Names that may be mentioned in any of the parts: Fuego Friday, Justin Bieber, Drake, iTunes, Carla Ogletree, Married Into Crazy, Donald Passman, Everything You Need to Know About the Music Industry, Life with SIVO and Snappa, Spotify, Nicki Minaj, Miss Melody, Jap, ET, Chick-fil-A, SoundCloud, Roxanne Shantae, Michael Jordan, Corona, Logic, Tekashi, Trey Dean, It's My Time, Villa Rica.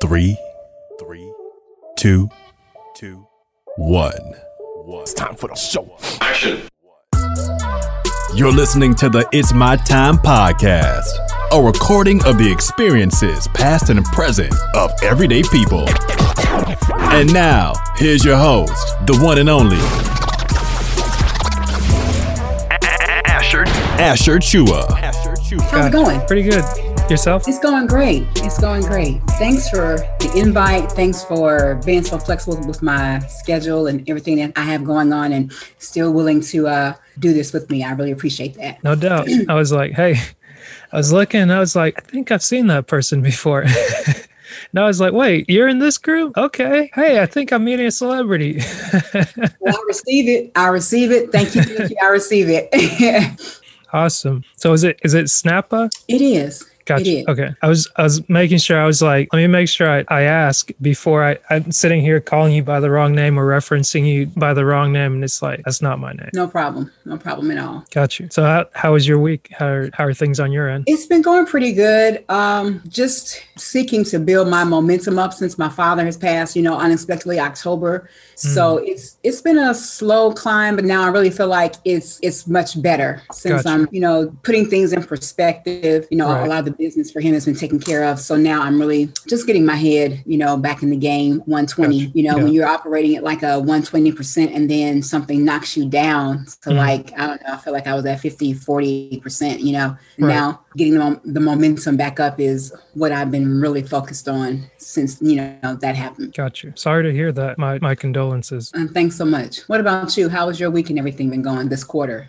3, 2, 1. It's time for the show. Action. You're listening to the It's My Time podcast, a recording of the experiences past and present of everyday people. And now, here's your host, the one and only Asher Chua. How's it going? Pretty good. Yourself? It's going great. Thanks for the invite. Thanks for being so flexible with my schedule and everything that I have going on and still willing to do this with me. I really appreciate that. No doubt. I was like, hey, I was looking. I was like, I think I've seen that person before. And I was like, wait, you're in this group? Okay. Hey, I think I'm meeting a celebrity. Well, I receive it. Thank you. I receive it. Awesome. So is it Snappa? It is. Gotcha. Okay. I was making sure. I was like, let me make sure I ask before I'm sitting here calling you by the wrong name or referencing you by the wrong name. And it's like, that's not my name. No problem at all. Gotcha. So how was your week? How are things on your end? It's been going pretty good. Just seeking to build my momentum up since my father has passed, unexpectedly October. So it's been a slow climb, but now I really feel like it's much better since I'm, putting things in perspective, right. A lot of the business for him has been taken care of. So now I'm really just getting my head, back in the game, 120, gotcha. When you're operating at like a 120% and then something knocks you down to like, I don't know, I feel like I was at 50%, 40%, right. Now getting the momentum back up is what I've been really focused on since, that happened. Gotcha. Sorry to hear that. My condolences. And thanks so much. What about you? How has your week and everything been going this quarter?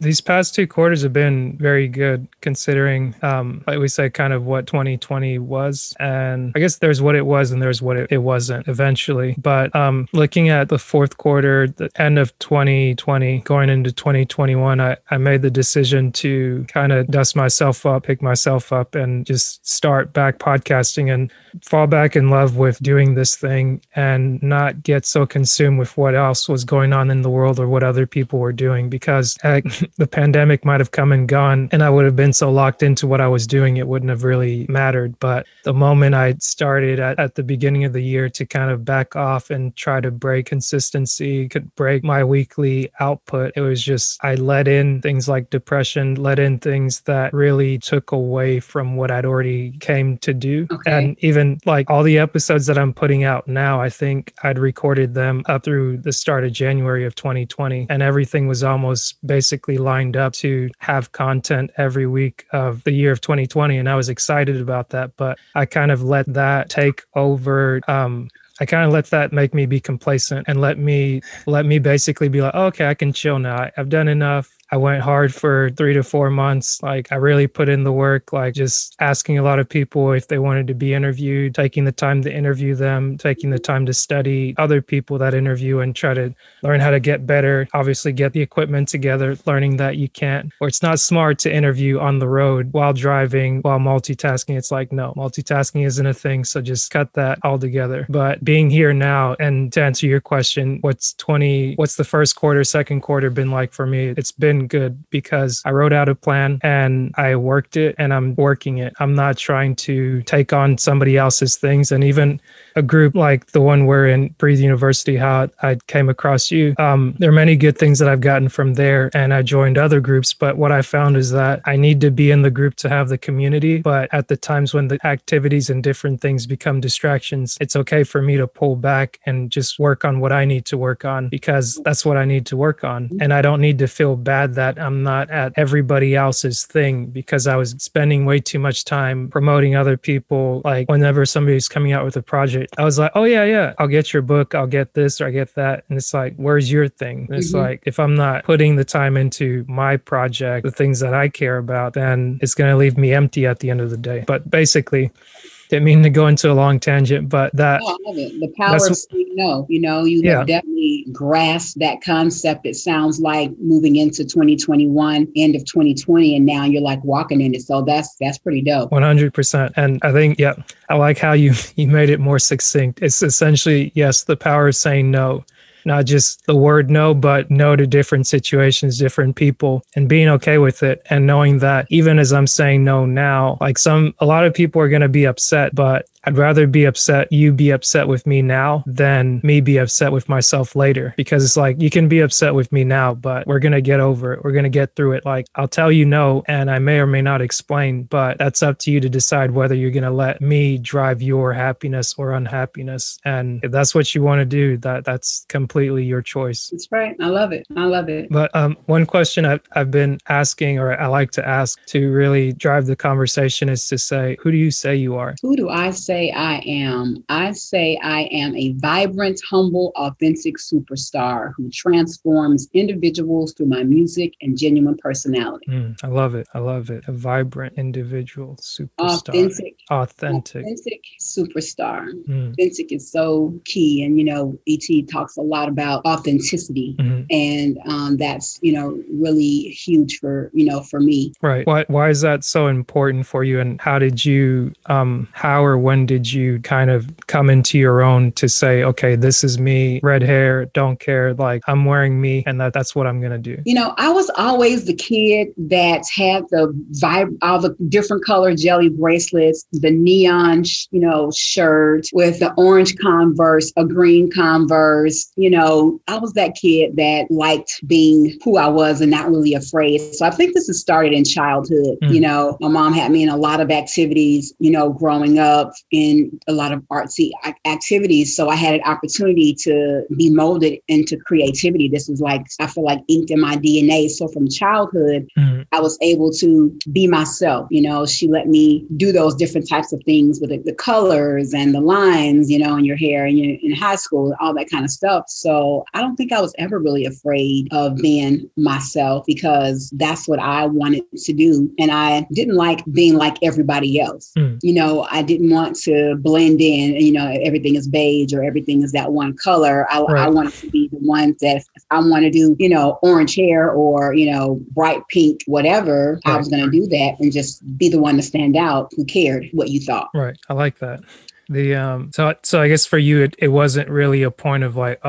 These past two quarters have been very good considering, like we say, kind of what 2020 was. And I guess there's what it was and there's what it wasn't eventually. But looking at the fourth quarter, the end of 2020, going into 2021, I made the decision to kind of dust myself up, pick myself up and just start back podcasting and fall back in love with doing this thing and not get so consumed with what else was going on in the world or what other people were doing because the pandemic might have come and gone and I would have been so locked into what I was doing, it wouldn't have really mattered. But the moment I started at the beginning of the year to kind of back off and try to break consistency, could break my weekly output, it was just, I let in things like depression, let in things that really took away from what I'd already came to do. Okay. And even like all the episodes that I'm putting out now, I think I'd recorded them up through the start of January of 2020. And everything was almost basically lined up to have content every week of the year of 2020. And I was excited about that, but I kind of let that take over. I kind of let that make me be complacent and let me basically be like, oh, okay, I can chill now. I've done enough. I went hard for 3 to 4 months. Like I really put in the work, like just asking a lot of people if they wanted to be interviewed, taking the time to interview them, taking the time to study other people that interview and try to learn how to get better, obviously get the equipment together, learning that you can't, or it's not smart to interview on the road while driving, while multitasking. It's like, no, multitasking isn't a thing. So just cut that all together. But being here now, and to answer your question, what's the first quarter, second quarter been like for me? It's been good because I wrote out a plan and I worked it and I'm working it. I'm not trying to take on somebody else's things. And even a group like the one we're in, Breathe University, how I came across you, there are many good things that I've gotten from there and I joined other groups. But what I found is that I need to be in the group to have the community. But at the times when the activities and different things become distractions, it's okay for me to pull back and just work on what I need to work on because that's what I need to work on. And I don't need to feel bad that I'm not at everybody else's thing because I was spending way too much time promoting other people. Like whenever somebody's coming out with a project, I was like, oh yeah, I'll get your book, I'll get this or I get that. And it's like, where's your thing? And it's like, if I'm not putting the time into my project, the things that I care about, then it's going to leave me empty at the end of the day. But basically, didn't mean to go into a long tangent, but that... Yeah, I love it. The power of saying no. You have definitely grasped that concept. It sounds like moving into 2021, end of 2020, and now you're like walking in it. So that's pretty dope. 100%. And I think, yeah, I like how you made it more succinct. It's essentially, yes, the power of saying no. not just the word no, but no to different situations, different people, and being okay with it. And knowing that even as I'm saying no now, like a lot of people are going to be upset, but I'd rather be upset, you be upset with me now than me be upset with myself later. Because it's like, you can be upset with me now, but we're going to get over it. We're going to get through it. Like, I'll tell you no, and I may or may not explain, but that's up to you to decide whether you're going to let me drive your happiness or unhappiness. And if that's what you want to do, that's completely your choice. That's right. I love it. I love it. But one question I've been asking, or I like to ask to really drive the conversation, is to say, who do you say you are? Who do I say I am? I say I am a vibrant, humble, authentic superstar who transforms individuals through my music and genuine personality. I love it. I love it. A vibrant individual superstar. Authentic superstar. Authentic is so key. And, you know, ET talks a lot about authenticity. And that's, you know, really huge for, you know, for me. Right. Why is that so important for you? And how did you, when did you kind of come into your own to say, okay, this is me, red hair, don't care, like I'm wearing me, and that's what I'm going to do? You know, I was always the kid that had the vibe, all the different color jelly bracelets, the neon, you know, shirt with the orange Converse, a green Converse. You know, I was that kid that liked being who I was and not really afraid. So I think this has started in childhood. You know, my mom had me in a lot of activities, you know, growing up, in a lot of artsy activities. So I had an opportunity to be molded into creativity. This was like, I feel like inked in my DNA. So from childhood, I was able to be myself. You know, she let me do those different types of things with the colors and the lines, you know, in your hair, and you in high school and all that kind of stuff. So I don't think I was ever really afraid of being myself, because that's what I wanted to do. And I didn't like being like everybody else. You know, I didn't want to blend in, you know, everything is beige or everything is that one color. I wanted to be the one that I want to do, you know, orange hair or, you know, bright pink, whatever. Right. I was going to do that and just be the one to stand out who cared what you thought. Right. I like that. So I guess for you, it wasn't really a point of like,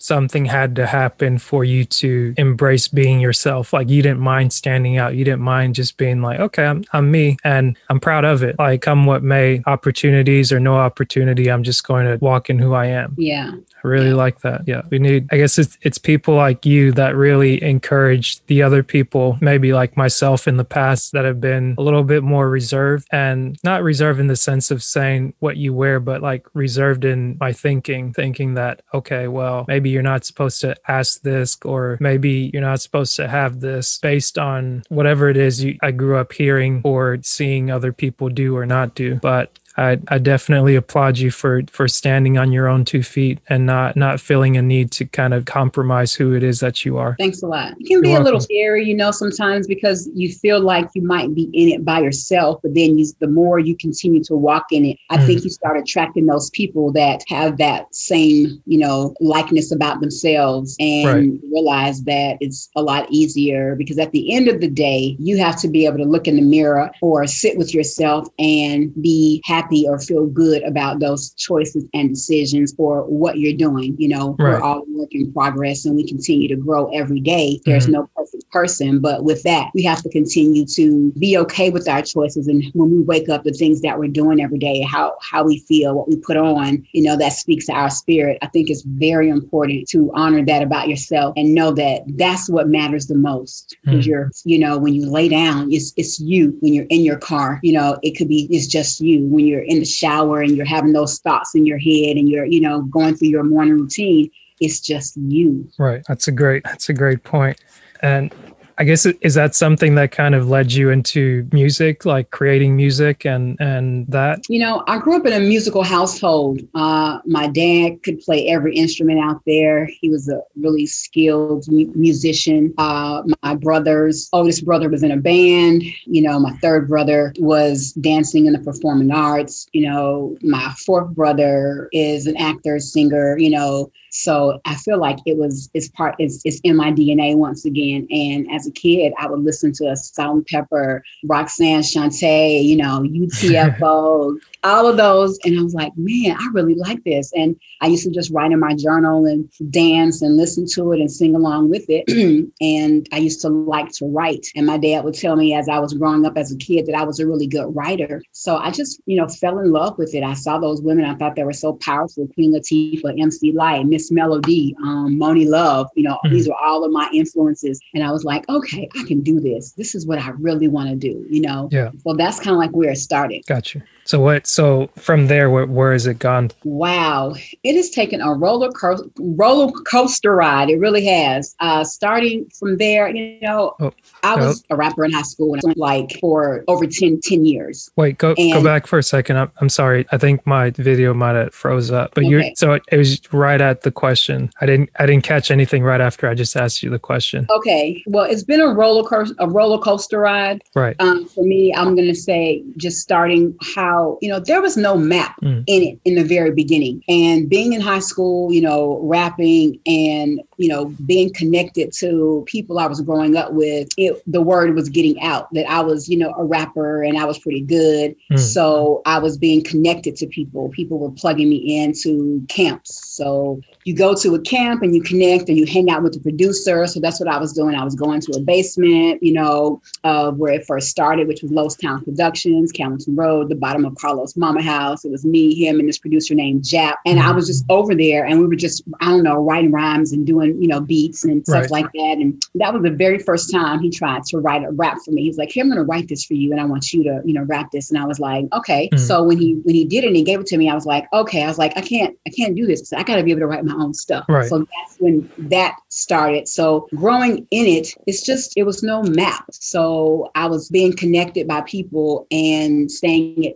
something had to happen for you to embrace being yourself. Like, you didn't mind standing out. You didn't mind just being like, okay, I'm me and I'm proud of it. Like, come what may, opportunities or no opportunity, I'm just going to walk in who I am. Yeah. I really like that. Yeah. We need, I guess it's people like you that really encourage the other people, maybe like myself in the past, that have been a little bit more reserved, and not reserved in the sense of saying what you wear, but like reserved in my thinking that, okay, well, maybe you're not supposed to ask this, or maybe you're not supposed to have this, based on whatever it is I grew up hearing or seeing other people do or not do. But I definitely applaud you for standing on your own 2 feet and not feeling a need to kind of compromise who it is that you are. Thanks a lot. It can be a little scary, you know, sometimes, because you feel like you might be in it by yourself, but then the more you continue to walk in it, I think you start attracting those people that have that same, you know, likeness about themselves, and realize that it's a lot easier, because at the end of the day, you have to be able to look in the mirror or sit with yourself and be happy or feel good about those choices and decisions for what you're doing. You know, we're all a work in progress, and we continue to grow every day. There's no perfect person, but with that, we have to continue to be okay with our choices. And when we wake up, the things that we're doing every day, how we feel, what we put on, you know, that speaks to our spirit. I think it's very important to honor that about yourself and know that that's what matters the most. Because you're, you know, when you lay down, it's you. When you're in your car, you know, it could be, it's just you. When you're in the shower and you're having those thoughts in your head and you're, you know, going through your morning routine, it's just you. Right. That's a great point. And I guess, is that something that kind of led you into music, like creating music and that? You know, I grew up in a musical household. My dad could play every instrument out there. He was a really skilled musician. My oldest brother was in a band. You know, my third brother was dancing in the performing arts. You know, my fourth brother is an actor, singer, you know. So I feel like it's in my DNA once again. And as as a kid, I would listen to a Salt and Pepper, Roxanne Shantae, you know, UTFO, all of those. And I was like, man, I really like this. And I used to just write in my journal and dance and listen to it and sing along with it. And I used to like to write. And my dad would tell me as I was growing up as a kid that I was a really good writer. So I just, you know, fell in love with it. I saw those women. I thought they were so powerful. Queen Latifah, MC Lyte, Miss Melody, Moni Love, you know, these were all of my influences. And I was like, okay, I can do this. This is what I really want to do, you know? Yeah. Well, that's kind of like where it started. Gotcha. So what, so from there, where has it gone? Wow. It has taken a roller coaster ride. It really has. Starting from there, you know, I was a rapper in high school and like for over 10 years. Wait, go back for a second. I'm sorry. I think my video might've froze up, but so it was right at the question. I didn't catch anything right after I just asked you the question. Okay. Well, it's been a roller coaster ride. Right. For me, I'm going to say just starting how, you know, there was no map in the very beginning, and being in high school, you know, rapping and, you know, being connected to people I was growing up with, the word was getting out that I was, you know, a rapper and I was pretty good. So I was being connected to people. People were plugging me into camps. So you go to a camp and you connect and you hang out with the producer. So that's what I was doing. I was going to a basement, you know, where it first started, which was Lowes Town Productions, Camlington Road, the bottom of Carlos Mama House. It was me, him, and this producer named Jap. And I was just over there and we were just, I don't know, writing rhymes and doing, you know, beats and stuff like that. And that was the very first time he tried to write a rap for me. He's like, here, I'm going to write this for you. And I want you to, you know, rap this. And I was like, okay. So when he did it and he gave it to me, I was like, okay. I was like, I can't do this. I got to be able to write my own stuff. Right. So that's when that started. So growing in it, it's just, it was no map. So I was being connected by people and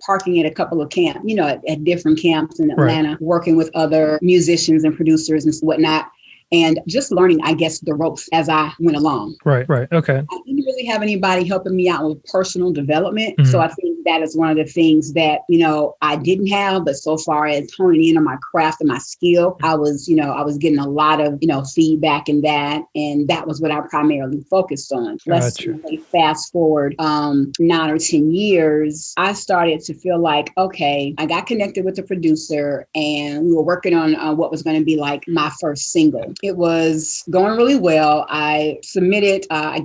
parking at a couple of camps, you know, at different camps in Atlanta, working with other musicians and producers and whatnot. And just learning, I guess, the ropes as I went along. Right. Okay. I didn't really have anybody helping me out with personal development. So I think that is one of the things that, you know, I didn't have. But so far as honing in on my craft and my skill, I was getting a lot of, you know, feedback in that. And that was what I primarily focused on. Gotcha. Let's fast forward 9 or 10 years. I started to feel like, okay, I got connected with the producer and we were working on what was going to be like my first single. It was going really well. I submitted, I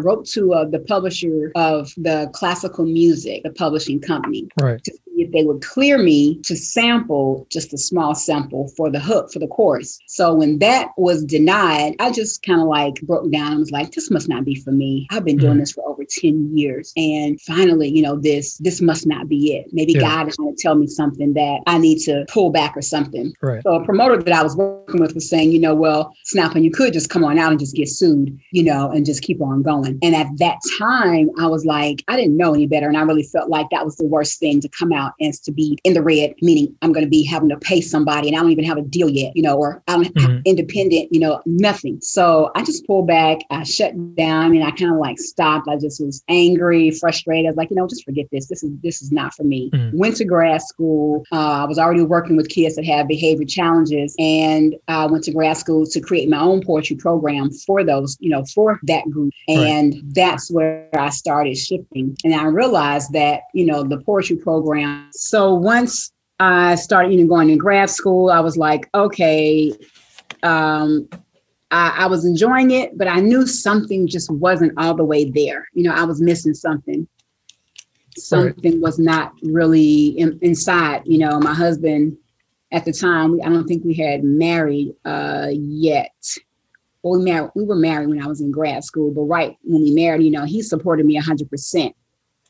wrote to the publisher of the classical music, the publishing company, to see if they would clear me to sample just a small sample for the hook, for the chorus. So when that was denied, I just kind of like broke down and was like, this must not be for me. I've been doing this for over 10 years. And finally, you know, this must not be it. Maybe God is going to tell me something that I need to pull back or something. Right. So a promoter that I was working with was saying, you know, well, Snappa, you could just come on out and just get sued, you know, and just keep on going. And at that time, I was like, I didn't know any better. And I really felt like that was the worst thing to come out and to be in the red, meaning I'm going to be having to pay somebody and I don't even have a deal yet, you know, or I'm independent, you know, nothing. So I just pulled back, I shut down, and I kind of like stopped. I just was angry, frustrated. I was like, you know, just forget this. This is not for me. Went to grad school. I was already working with kids that have behavior challenges, and I went to grad school to create my own poetry program for those, you know, for that group. And that's where I started shifting. And I realized that, you know, the poetry program. So once I started, you know, going to grad school, I was like, okay, I was enjoying it, but I knew something just wasn't all the way there. You know, I was missing something. Something was not really inside, you know. My husband at the time, I don't think we had married yet. Well, we were married when I was in grad school, but right when we married, you know, he supported me 100%.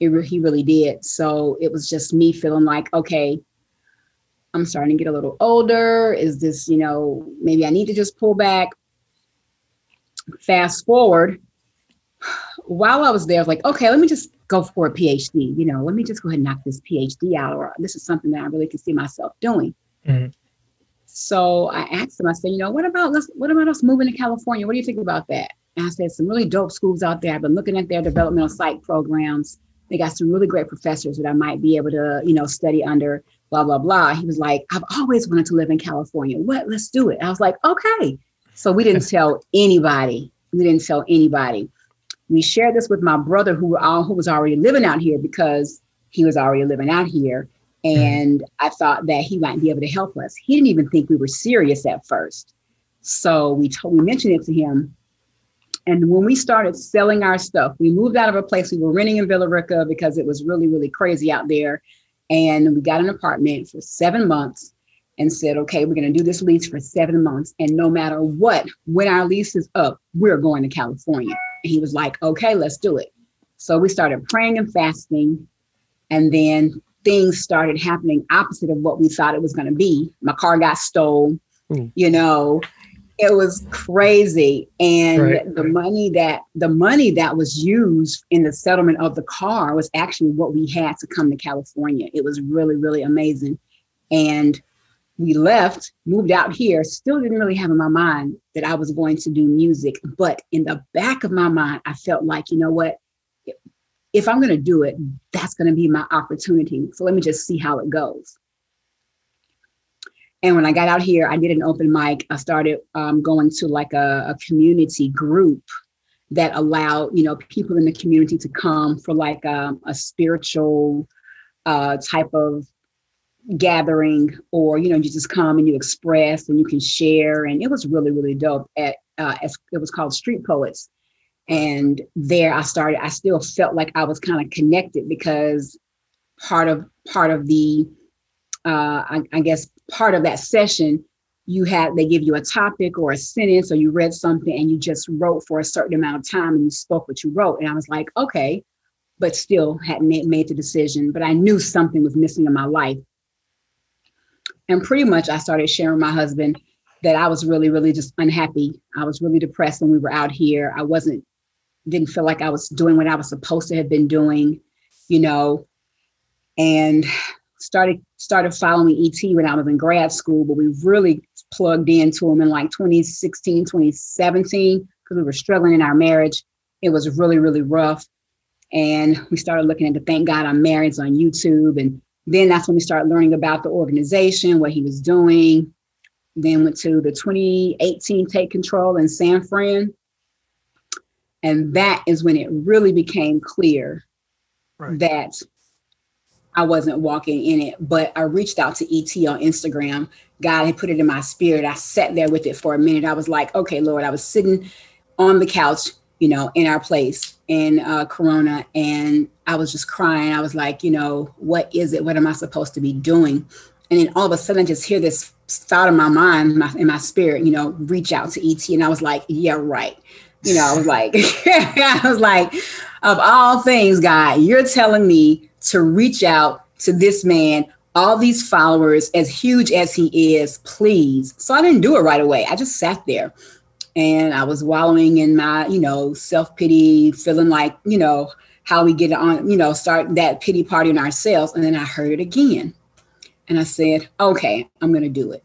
He really did. So it was just me feeling like, okay, I'm starting to get a little older. Is this, you know, maybe I need to just pull back. Fast forward. While I was there, I was like, okay, let me just go for a PhD. You know, let me just go ahead and knock this PhD out. Or this is something that I really can see myself doing. So I asked him, I said, you know, what about us moving to California? What do you think about that? And I said, some really dope schools out there. I've been looking at their developmental psych programs. They got some really great professors that I might be able to, you know, study under, blah, blah, blah. He was like, I've always wanted to live in California. What? Let's do it. I was like, okay. So we didn't tell anybody. We shared this with my brother who was already living out here, because he was already living out here. And I thought that he might be able to help us. He didn't even think we were serious at first. So we mentioned it to him. And when we started selling our stuff, we moved out of a place we were renting in Villa Rica because it was really, really crazy out there. And we got an apartment for 7 months and said, okay, we're going to do this lease for 7 months. And no matter what, when our lease is up, we're going to California. And he was like, okay, let's do it. So we started praying and fasting. And then things started happening opposite of what we thought it was going to be. My car got stolen, you know, it was crazy. And the money that was used in the settlement of the car was actually what we had to come to California. It was really, really amazing. And we left, moved out here, still didn't really have in my mind that I was going to do music. But in the back of my mind, I felt like, you know what? If I'm going to do it, that's going to be my opportunity. So let me just see how it goes. And when I got out here, I did an open mic. I started going to like a community group that allowed, you know, people in the community to come for like a spiritual type of gathering, or, you know, you just come and you express and you can share. And it was really, really dope. It was called Street Poets. And there I still felt like I was kind of connected, because part of that session, they give you a topic or a sentence, or you read something and you just wrote for a certain amount of time and you spoke what you wrote. And I was like, okay, but still hadn't made the decision, but I knew something was missing in my life. And pretty much I started sharing with my husband that I was really, really just unhappy. I was really depressed when we were out here. I didn't feel like I was doing what I was supposed to have been doing, you know, and started following ET when I was in grad school, but we really plugged into him in like 2016, 2017, because we were struggling in our marriage. It was really, really rough. And we started looking at the Thank God I'm Marrieds on YouTube. And then that's when we started learning about the organization, what he was doing. Then went to the 2018 Take Control in San Fran. And that is when it really became clear that I wasn't walking in it. But I reached out to ET on Instagram. God had put it in my spirit. I sat there with it for a minute. I was like, okay, Lord, I was sitting on the couch, you know, in our place in Corona. And I was just crying. I was like, you know, what is it? What am I supposed to be doing? And then all of a sudden I just hear this thought in my mind, in my spirit, you know, reach out to ET. And I was like, yeah, right. You know, I was like, of all things, God, you're telling me to reach out to this man, all these followers, as huge as he is, please. So I didn't do it right away. I just sat there and I was wallowing in my, you know, self-pity, feeling like, you know, how we get on, you know, start that pity party in ourselves. And then I heard it again. And I said, okay, I'm going to do it.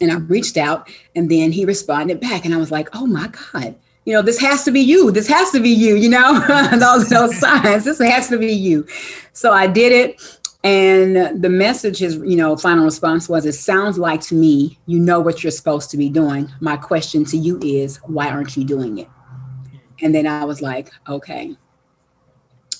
And I reached out, and then he responded back. And I was like, oh my God, you know, this has to be you. This has to be you, you know, those signs, this has to be you. So I did it. And the message is, you know, final response was, it sounds like to me, you know what you're supposed to be doing. My question to you is, why aren't you doing it? And then I was like, okay.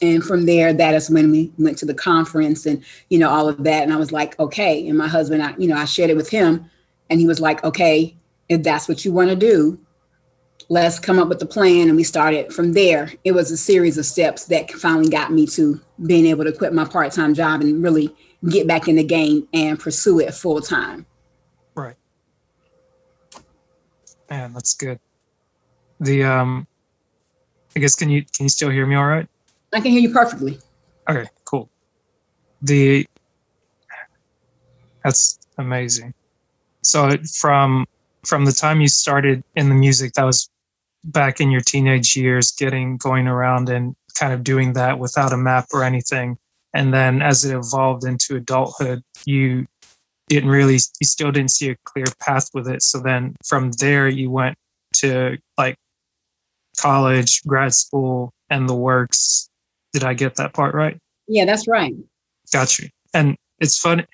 And from there, that is when we went to the conference and, you know, all of that. And I was like, okay. And my husband, I shared it with him, and he was like, okay, if that's what you want to do, let's come up with the plan. And we started from there. It was a series of steps that finally got me to being able to quit my part-time job and really get back in the game and pursue it full time. Right. Man, that's good. I guess, can you still hear me all right? I can hear you perfectly. Okay, cool. That's amazing. So from the time you started in the music, that was back in your teenage years, going around and kind of doing that without a map or anything. And then as it evolved into adulthood, you still didn't see a clear path with it. So then from there you went to like college, grad school, and the works. Did I get that part right? Yeah, that's right. Got you. And it's funny.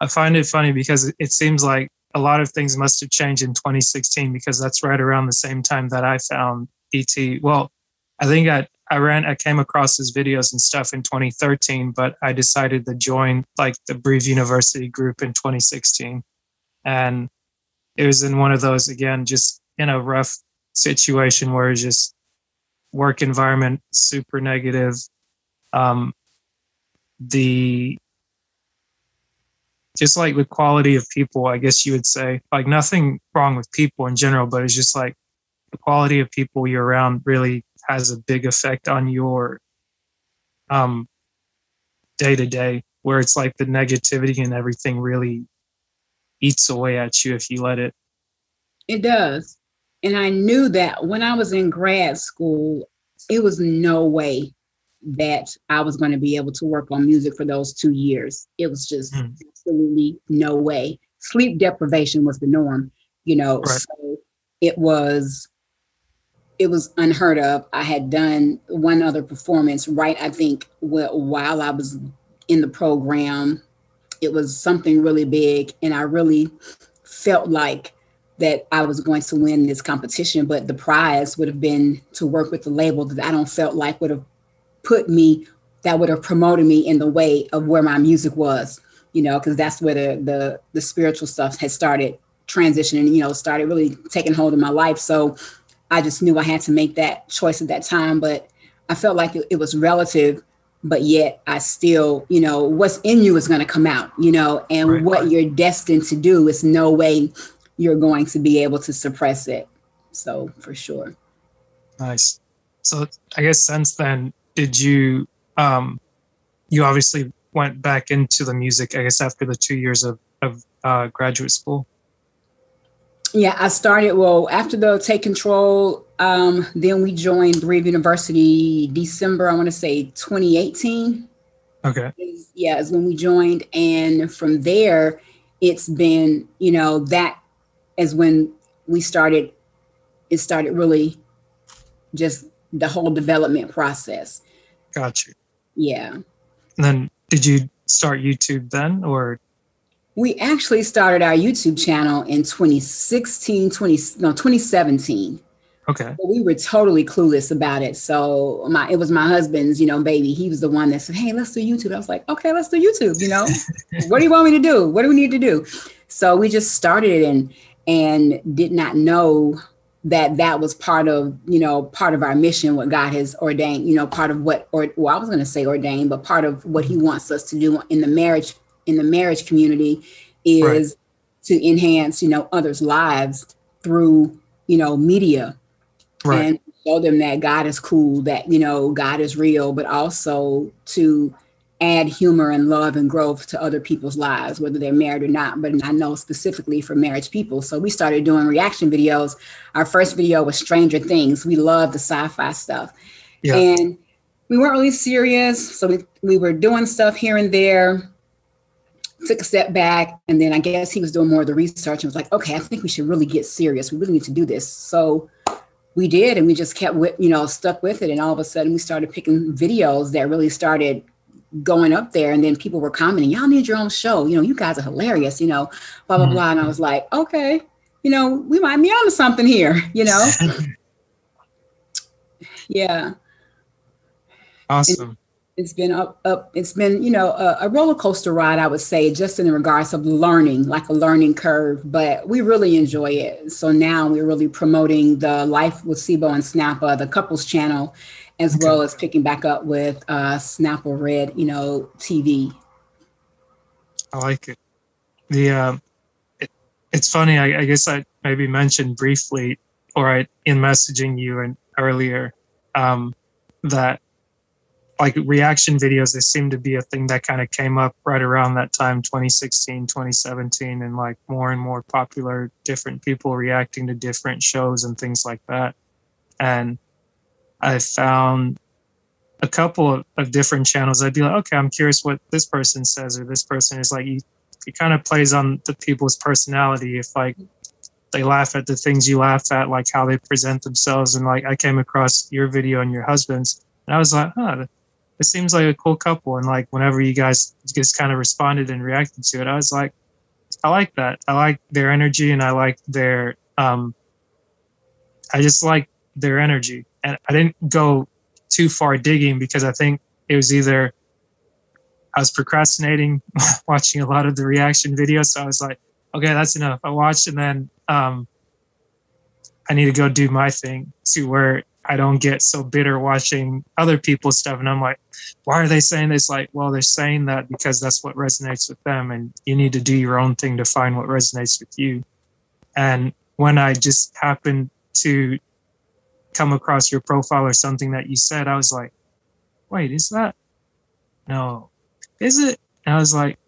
I find it funny because it seems like a lot of things must have changed in 2016, because that's right around the same time that I found ET. Well, I think I came across his videos and stuff in 2013, but I decided to join like the Breathe University group in 2016. And it was in one of those, again, just in a rough situation where it's just work environment, super negative. Just like the quality of people, I guess you would say, like nothing wrong with people in general, but it's just like the quality of people you're around really has a big effect on your day to day, where it's like the negativity and everything really eats away at you if you let it. It does. And I knew that when I was in grad school, it was no way that I was going to be able to work on music for those 2 years. It was just absolutely no way. Sleep deprivation was the norm, you know, right. So it was unheard of. I had done one other performance, right? I think while I was in the program, it was something really big. And I really felt like that I was going to win this competition, but the prize would have been to work with the label that I don't felt like would have put me, that would have promoted me in the way of where my music was, you know, because that's where the spiritual stuff had started transitioning, you know, started really taking hold of my life. So I just knew I had to make that choice at that time, but I felt like it was relative, but yet I still, you know, what's in you is going to come out, you know, and right. What you're destined to do is no way you're going to be able to suppress it. So for sure. Nice. So I guess since then, did you, you obviously went back into the music, I guess, after the 2 years of graduate school? Yeah, I started, well, after the Take Control, then we joined Breathe University December, I want to say 2018. Okay. Yeah, is when we joined. And from there, it's been, you know, that is when we started, it started really just the whole development process. Got you. Yeah. And then did you start YouTube then, or? We actually started our YouTube channel in 2017. Okay. But we were totally clueless about it. So it was my husband's, you know, baby. He was the one that said, hey, let's do YouTube. I was like, okay, let's do YouTube, you know. What do you want me to do? What do we need to do? So we just started it and did not know that was part of, you know, part of our mission, what God has ordained, you know, part of what, or well, I was going to say ordained, but part of what he wants us to do in the marriage community is right. To enhance, you know, others' lives through, you know, media, right. And show them that God is cool, that, you know, God is real, but also to add humor and love and growth to other people's lives, whether they're married or not. But I know specifically for marriage people. So we started doing reaction videos. Our first video was Stranger Things. We love the sci-fi stuff. Yeah. And we weren't really serious. So we were doing stuff here and there. Took a step back, and then I guess he was doing more of the research and was like, okay, I think we should really get serious. We really need to do this. So we did, and we just kept, you know, stuck with it. And all of a sudden we started picking videos that really started going up there. And then people were commenting, y'all need your own show. You know, you guys are hilarious, you know, blah, blah, blah. And I was like, okay, you know, we might be onto something here, you know? Yeah. Awesome. It's been up. It's been, you know, a roller coaster ride, I would say, just in regards of learning, like a learning curve. But we really enjoy it. So now we're really promoting the Life with SIVO and Snappa, the couples channel, as okay. well as picking back up with Snapple Red, you know, TV. I like it. It's funny. I guess I maybe mentioned briefly, in messaging you and earlier, that. Like reaction videos, they seem to be a thing that kind of came up right around that time, 2016, 2017, and like more and more popular, different people reacting to different shows and things like that. And I found a couple of different channels. I'd be like, okay, I'm curious what this person says or this person is like. It kind of plays on the people's personality. If like they laugh at the things you laugh at, like how they present themselves. And like I came across your video and your husband's, and I was like, huh. It seems like a cool couple. And like whenever you guys just kind of responded and reacted to it, I was like, I like that. I like their energy and I like their I just like their energy. And I didn't go too far digging because I think it was either I was procrastinating watching a lot of the reaction videos. So I was like, okay, that's enough. I watched, and then I need to go do my thing to where I don't get so bitter watching other people's stuff. And I'm like, why are they saying this? Like, well, they're saying that because that's what resonates with them. And you need to do your own thing to find what resonates with you. And when I just happened to come across your profile or something that you said, I was like, wait, is that? No. Is it? And I was like,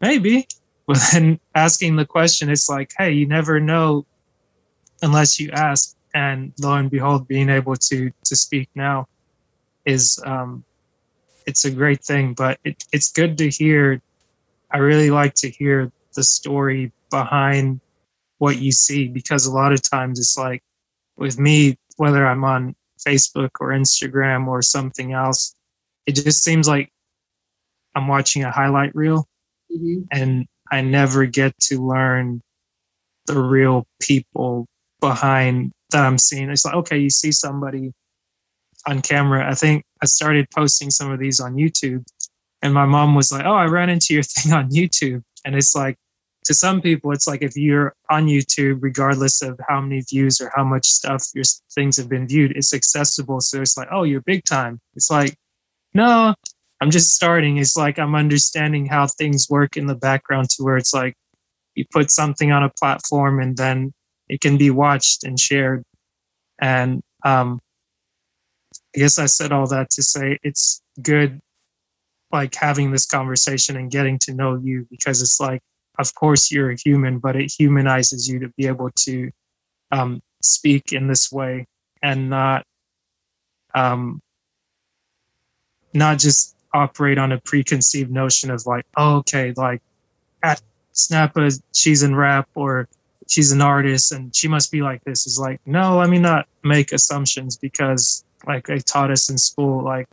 maybe. Well, then asking the question, it's like, hey, you never know unless you ask. And lo and behold, being able to speak now is, it's a great thing, but it's good to hear. I really like to hear the story behind what you see, because a lot of times it's like with me, whether I'm on Facebook or Instagram or something else, it just seems like I'm watching a highlight reel, mm-hmm. and I never get to learn the real people behind that I'm seeing. It's like, okay, you see somebody on camera. I think I started posting some of these on YouTube, and my mom was like, oh, I ran into your thing on YouTube. And it's like, to some people, it's like, if you're on YouTube, regardless of how many views or how much stuff your things have been viewed, it's accessible. So it's like, oh, you're big time. It's like, no, I'm just starting. It's like, I'm understanding how things work in the background to where it's like, you put something on a platform and then it can be watched and shared. And I guess I said all that to say it's good, like, having this conversation and getting to know you, because it's like, of course you're a human, but it humanizes you to be able to speak in this way and not just operate on a preconceived notion of like, oh, okay, like at Snappa, she's in rap, or she's an artist and she must be like this. Is like, no, let me not make assumptions, because like they taught us in school, like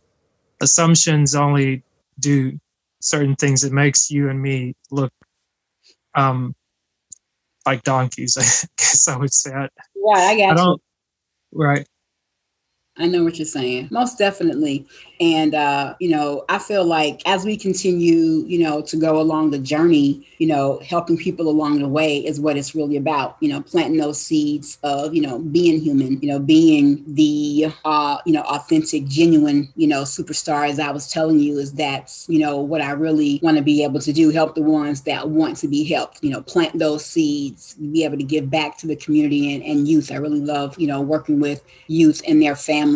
assumptions only do certain things. It makes you and me look like donkeys, I guess I would say. Right. I know what you're saying. Most definitely. And, you know, I feel like as we continue, you know, to go along the journey, you know, helping people along the way is what it's really about, you know, planting those seeds of, you know, being human, you know, being the, you know, authentic, genuine, you know, superstar, as I was telling you, is that's, you know, what I really want to be able to do, help the ones that want to be helped, you know, plant those seeds, be able to give back to the community and youth. I really love, you know, working with youth and their families.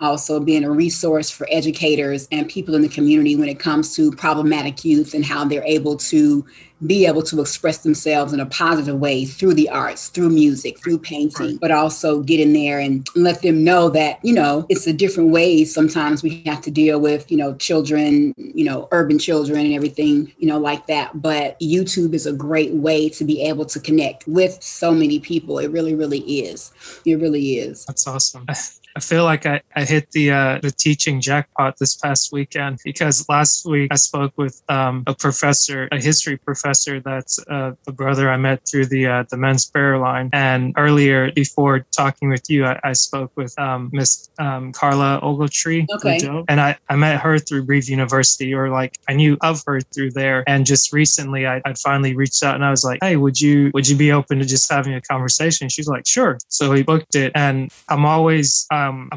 Also being a resource for educators and people in the community when it comes to problematic youth and how they're able to be able to express themselves in a positive way through the arts, through music, through painting, but also get in there and let them know that, you know, it's a different way. Sometimes we have to deal with, you know, children, you know, urban children and everything, you know, like that. But YouTube is a great way to be able to connect with so many people. It really, really is. It really is. That's awesome. I feel like I hit the teaching jackpot this past weekend, because last week I spoke with a professor, a history professor that's a brother I met through the men's prayer line. And earlier, before talking with you, I spoke with Miss Carla Ogletree. Okay. And I met her through Breathe University, or like I knew of her through there. And just recently I finally reached out and I was like, hey, would you be open to just having a conversation? She's like, sure. So we booked it. And I'm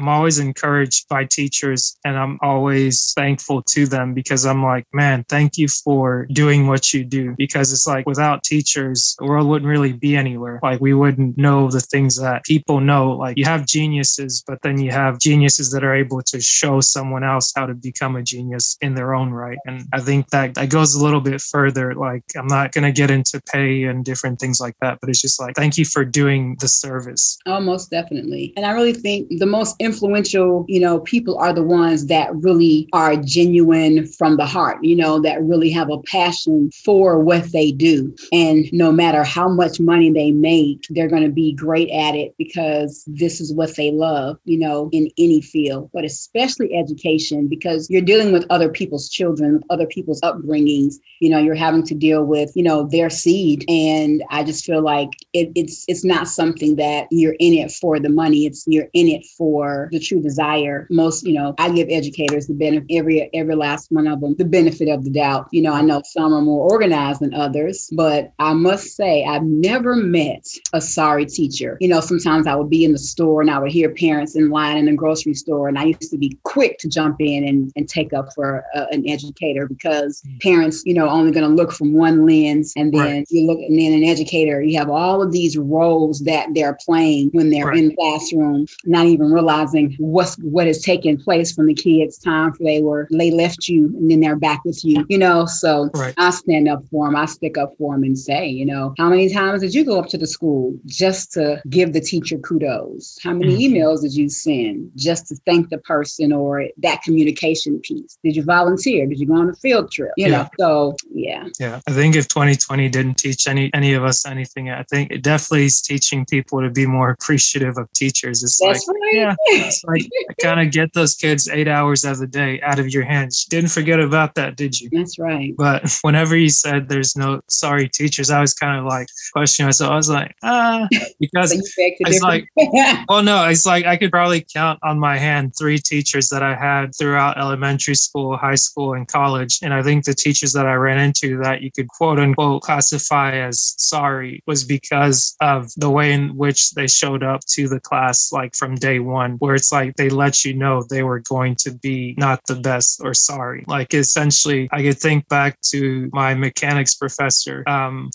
always encouraged by teachers, and I'm always thankful to them, because I'm like, man, thank you for doing what you do, because it's like without teachers, the world wouldn't really be anywhere. Like we wouldn't know the things that people know. Like you have geniuses, but then you have geniuses that are able to show someone else how to become a genius in their own right. And I think that goes a little bit further. Like I'm not going to get into pay and different things like that, but it's just like, thank you for doing the service. Oh, most definitely. And I really think the most most influential, you know, people are the ones that really are genuine from the heart, you know, that really have a passion for what they do. And no matter how much money they make, they're going to be great at it because this is what they love, you know, in any field, but especially education, because you're dealing with other people's children, other people's upbringings, you know, you're having to deal with, you know, their seed. And I just feel like it's not something that you're in it for the money. It's you're in it for the true desire. Most, you know, I give educators the benefit, every last one of them, the benefit of the doubt. You know, I know some are more organized than others, but I must say I've never met a sorry teacher. You know, sometimes I would be in the store and I would hear parents in line in the grocery store. And I used to be quick to jump in and take up for an educator, because parents, you know, only going to look from one lens. And then right. you look, and then an educator, you have all of these roles that they're playing when they're right. in the classroom, not even realizing what is taking place when the kids' time for they left you and then they're back with you, you know? So right. I stand up for them. I stick up for them and say, you know, how many times did you go up to the school just to give the teacher kudos? How many emails did you send just to thank the person or that communication piece? Did you volunteer? Did you go on a field trip? You know, so Yeah. I think if 2020 didn't teach any of us anything, I think it definitely is teaching people to be more appreciative of teachers. It's that's like, right. yeah, it's like kind of get those kids 8 hours of the day out of your hands. You didn't forget about that, did you? That's right. But whenever you said there's no sorry teachers, I was kind of like questioning myself. I was like, because it's like, well, no, it's like I could probably count on my hand 3 teachers that I had throughout elementary school, high school, and college. And I think the teachers that I ran into that you could quote unquote classify as sorry was because of the way in which they showed up to the class, like from day one, where it's like they let you know they were going to be not the best or sorry. Like essentially, I could think back to my mechanics professor,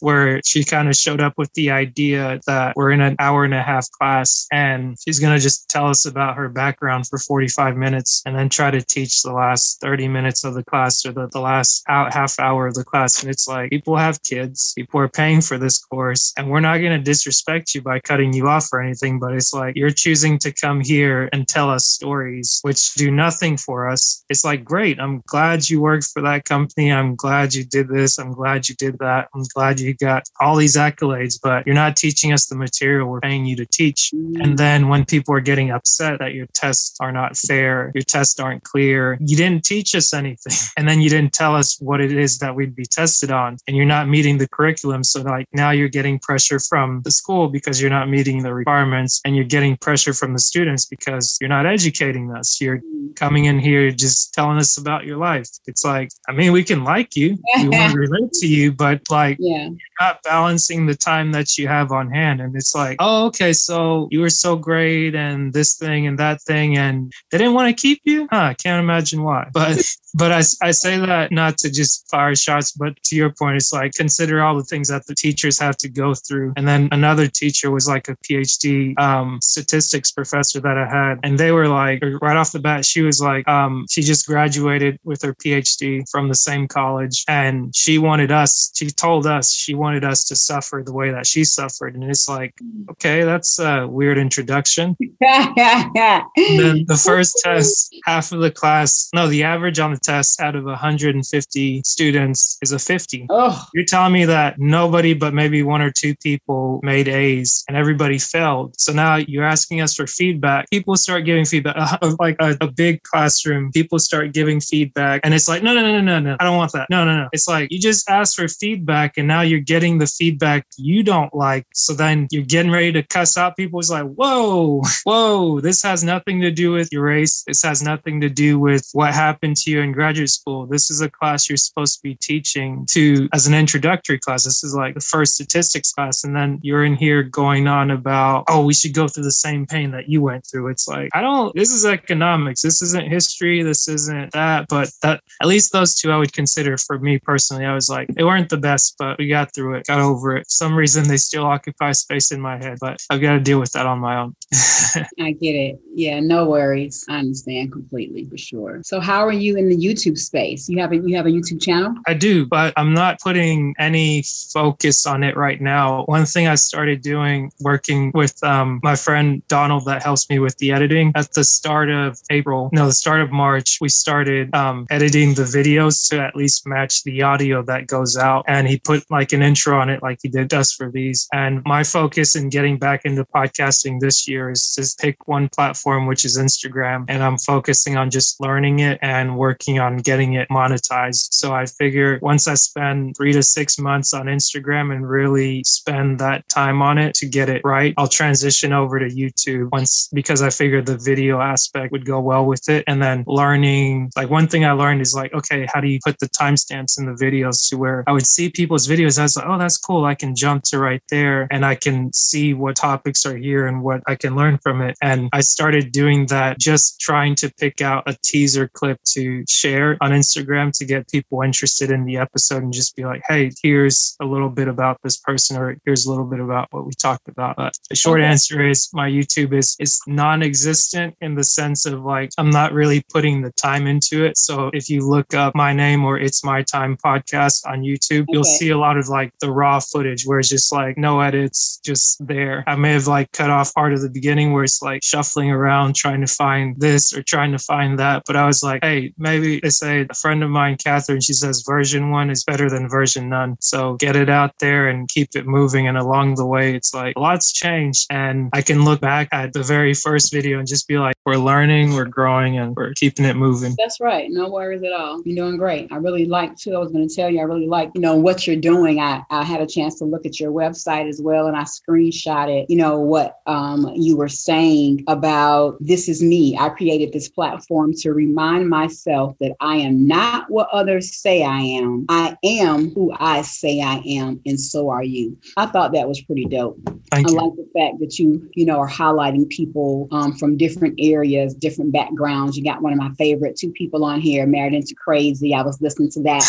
where she kind of showed up with the idea that we're in an hour and a half class and she's going to just tell us about her background for 45 minutes and then try to teach the last 30 minutes of the class or the last half hour of the class. And it's like, people have kids, people are paying for this course, and we're not going to disrespect you by cutting you off or anything, but it's like, you're choosing to come here and tell us stories which do nothing for us. It's like, great, I'm glad you worked for that company. I'm glad you did this. I'm glad you did that. I'm glad you got all these accolades, but you're not teaching us the material we're paying you to teach. And then when people are getting upset that your tests are not fair, your tests aren't clear, you didn't teach us anything. And then you didn't tell us what it is that we'd be tested on, and you're not meeting the curriculum. So like now you're getting pressure from the school because you're not meeting the requirements, and you're getting pressure from the students because you're not educating us. You're coming in here just telling us about your life. It's like, I mean, we can like you, we want to relate to you, but like you're not balancing the time that you have on hand. And it's like, oh, okay, so you were so great and this thing and that thing, and they didn't want to keep you? Huh, I can't imagine why. But I say that not to just fire shots, but to your point, it's like, consider all the things that the teachers have to go through. And then another teacher was like a PhD statistics professor that I had. And they were like, right off the bat, she was like, she just graduated with her PhD from the same college. And she told us to suffer the way that she suffered. And it's like, okay, that's a weird introduction. Then the first test, half of the class, no, the average on the test out of 150 students is a 50. Oh. You're telling me that nobody but maybe 1 or 2 people made A's and everybody failed. So now you're asking us for feedback. People start giving feedback, like a big classroom. People start giving feedback, and it's like, no. I don't want that. No. It's like, you just asked for feedback, and now you're getting the feedback you don't like. So then you're getting ready to cuss out people. It's like, whoa, this has nothing to do with your race. This has nothing to do with what happened to you in graduate school. This is a class you're supposed to be teaching to as an introductory class. This is like the first statistics class. And then you're in here going on about, oh, we should go through the same pain that you went through. It's like, this is economics. This isn't history. This isn't that. But at least those two I would consider, for me personally, I was like, they weren't the best, but we got through. through it, got over it. For some reason, they still occupy space in my head, but I've got to deal with that on my own. I get it. Yeah, no worries. I understand completely, for sure. So how are you in the YouTube space? You have a YouTube channel? I do, but I'm not putting any focus on it right now. One thing I started doing, working with my friend Donald that helps me with the editing, at the start of March, we started editing the videos to at least match the audio that goes out. And he put like an intro on it like he did us for these. And my focus in getting back into podcasting this year is to pick one platform, which is Instagram. And I'm focusing on just learning it and working on getting it monetized. So I figure once I spend 3 to 6 months on Instagram and really spend that time on it to get it right, I'll transition over to YouTube once, because I figured the video aspect would go well with it. And then learning, like one thing I learned is like, okay, how do you put the timestamps in the videos to where I would see people's videos? I was like, oh, that's cool. I can jump to right there and I can see what topics are here and what I can learn from it. And I started doing that, just trying to pick out a teaser clip to share on Instagram to get people interested in the episode and just be like, hey, here's a little bit about this person, or here's a little bit about what we talked about. But the short answer is my YouTube is non-existent in the sense of like, I'm not really putting the time into it. So if you look up my name or It's My Time podcast on YouTube, you'll see a lot of like the raw footage where it's just like no edits, just there. I may have like cut off part of the beginning where it's like shuffling around trying to find this or trying to find that. But I was like, hey, maybe they say a friend of mine, Catherine, she says version 1 is better than version 9. So get it out there and keep it moving. And along the way, it's like a lot's changed. And I can look back at the very first video and just be like, we're learning, we're growing, and we're keeping it moving. That's right. No worries at all. You're doing great. I really like, too, I was going to tell you, I really like, what you're doing. I had a chance to look at your website as well, and I screenshotted, what you were saying about this is me. I created this platform to remind myself that I am not what others say I am. I am who I say I am, and so are you. I thought that was pretty dope. Thank you. I like the fact that you are highlighting people from different areas, different backgrounds. You got one of my favorite 2 people on here, Married Into Crazy. I was listening to that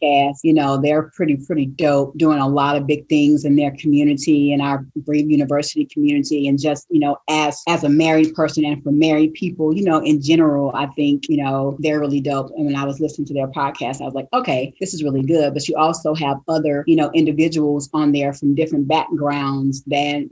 podcast. They're pretty dope, doing a lot of big things in their community and our Breathe University community. And just, as a married person and for married people, in general, I think, they're really dope. And when I was listening to their podcast, I was like, okay, this is really good. But you also have other, individuals on there from different backgrounds that,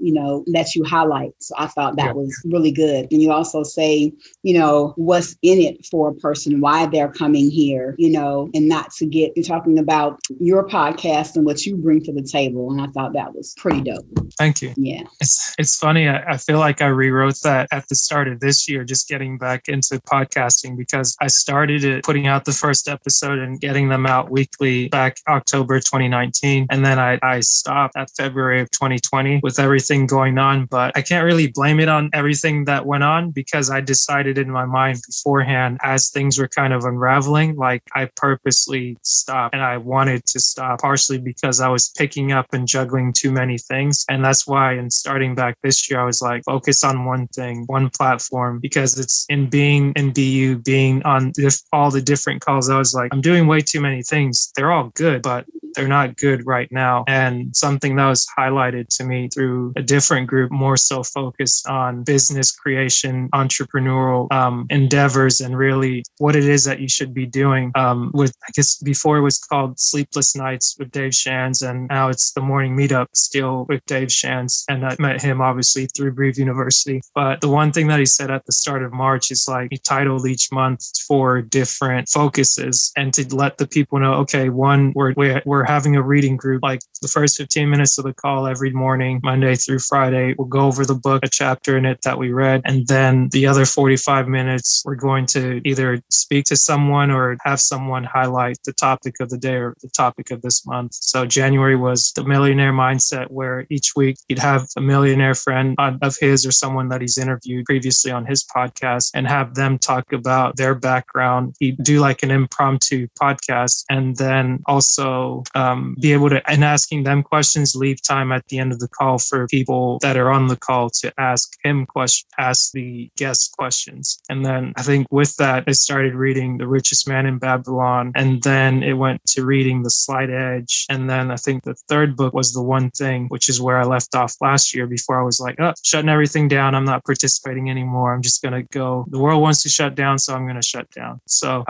that you highlight. So I thought that was really good. And you also say, what's in it for a person, why they're coming here, and not to get, you're talking about your podcast and what you bring to the table. And I thought that was pretty dope. Thank you. Yeah. It's funny. I feel like I rewrote that at the start of this year, just getting back into podcasting, because I started it putting out the first episode and getting them out weekly back October 2019. And then I stopped at February of 2020 with everything going on, but I can't really blame it on everything that went on, because I decided in my mind beforehand, as things were kind of unraveling, like I purposely stopped, and I wanted to stop partially because I was picking up and juggling too many things. And that's why in starting back this year, I was like, focus on one thing, one platform, because it's in being in BU, being on all the different calls. I was like, I'm doing way too many things. They're all good, but they're not good right now. And something that was highlighted to me through a different group, more so focused on business creation, entrepreneurial endeavors, and really what it is that you should be doing with, I guess before it was called Sleepless Nights with Dave Shands, and now it's the Morning Meetup still with Dave Shands. And I met him obviously through Breathe University. But the one thing that he said at the start of March is like, he titled each month for different focuses and to let the people know, okay, one, we're having a reading group, like the first 15 minutes of the call every morning, Monday through Friday, we'll go over the book, a chapter in it that we read. And then the other 45 minutes, we're going to either speak to someone or have someone highlight the topic of the day or the topic of this month. So January was the millionaire mindset, where each week he'd have a millionaire friend of his or someone that he's interviewed previously on his podcast and have them talk about their background. He'd do like an impromptu podcast. And then also be able to, and asking them questions, leave time at the end of the call for people that are on the call to ask him questions, ask the guest questions. And then I think with that, I started reading The Richest Man in Babylon, and then it went to reading The Slight Edge. And then I think the third book was The One Thing, which is where I left off last year before I was like, oh, shutting everything down. I'm not participating anymore. I'm just going to go. The world wants to shut down, so I'm going to shut down. So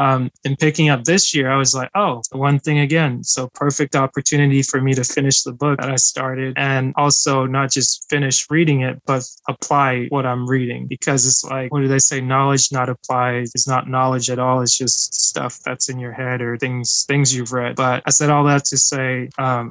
in picking up this year, I was like, oh, The One Thing again. So perfect opportunity for me to finish the book that I started, and also not just finish reading it, but apply what I'm reading, because it's like, what do they say? Knowledge not applied is not knowledge at all. It's just stuff that's in your head or things you've read. But I said all that to say, I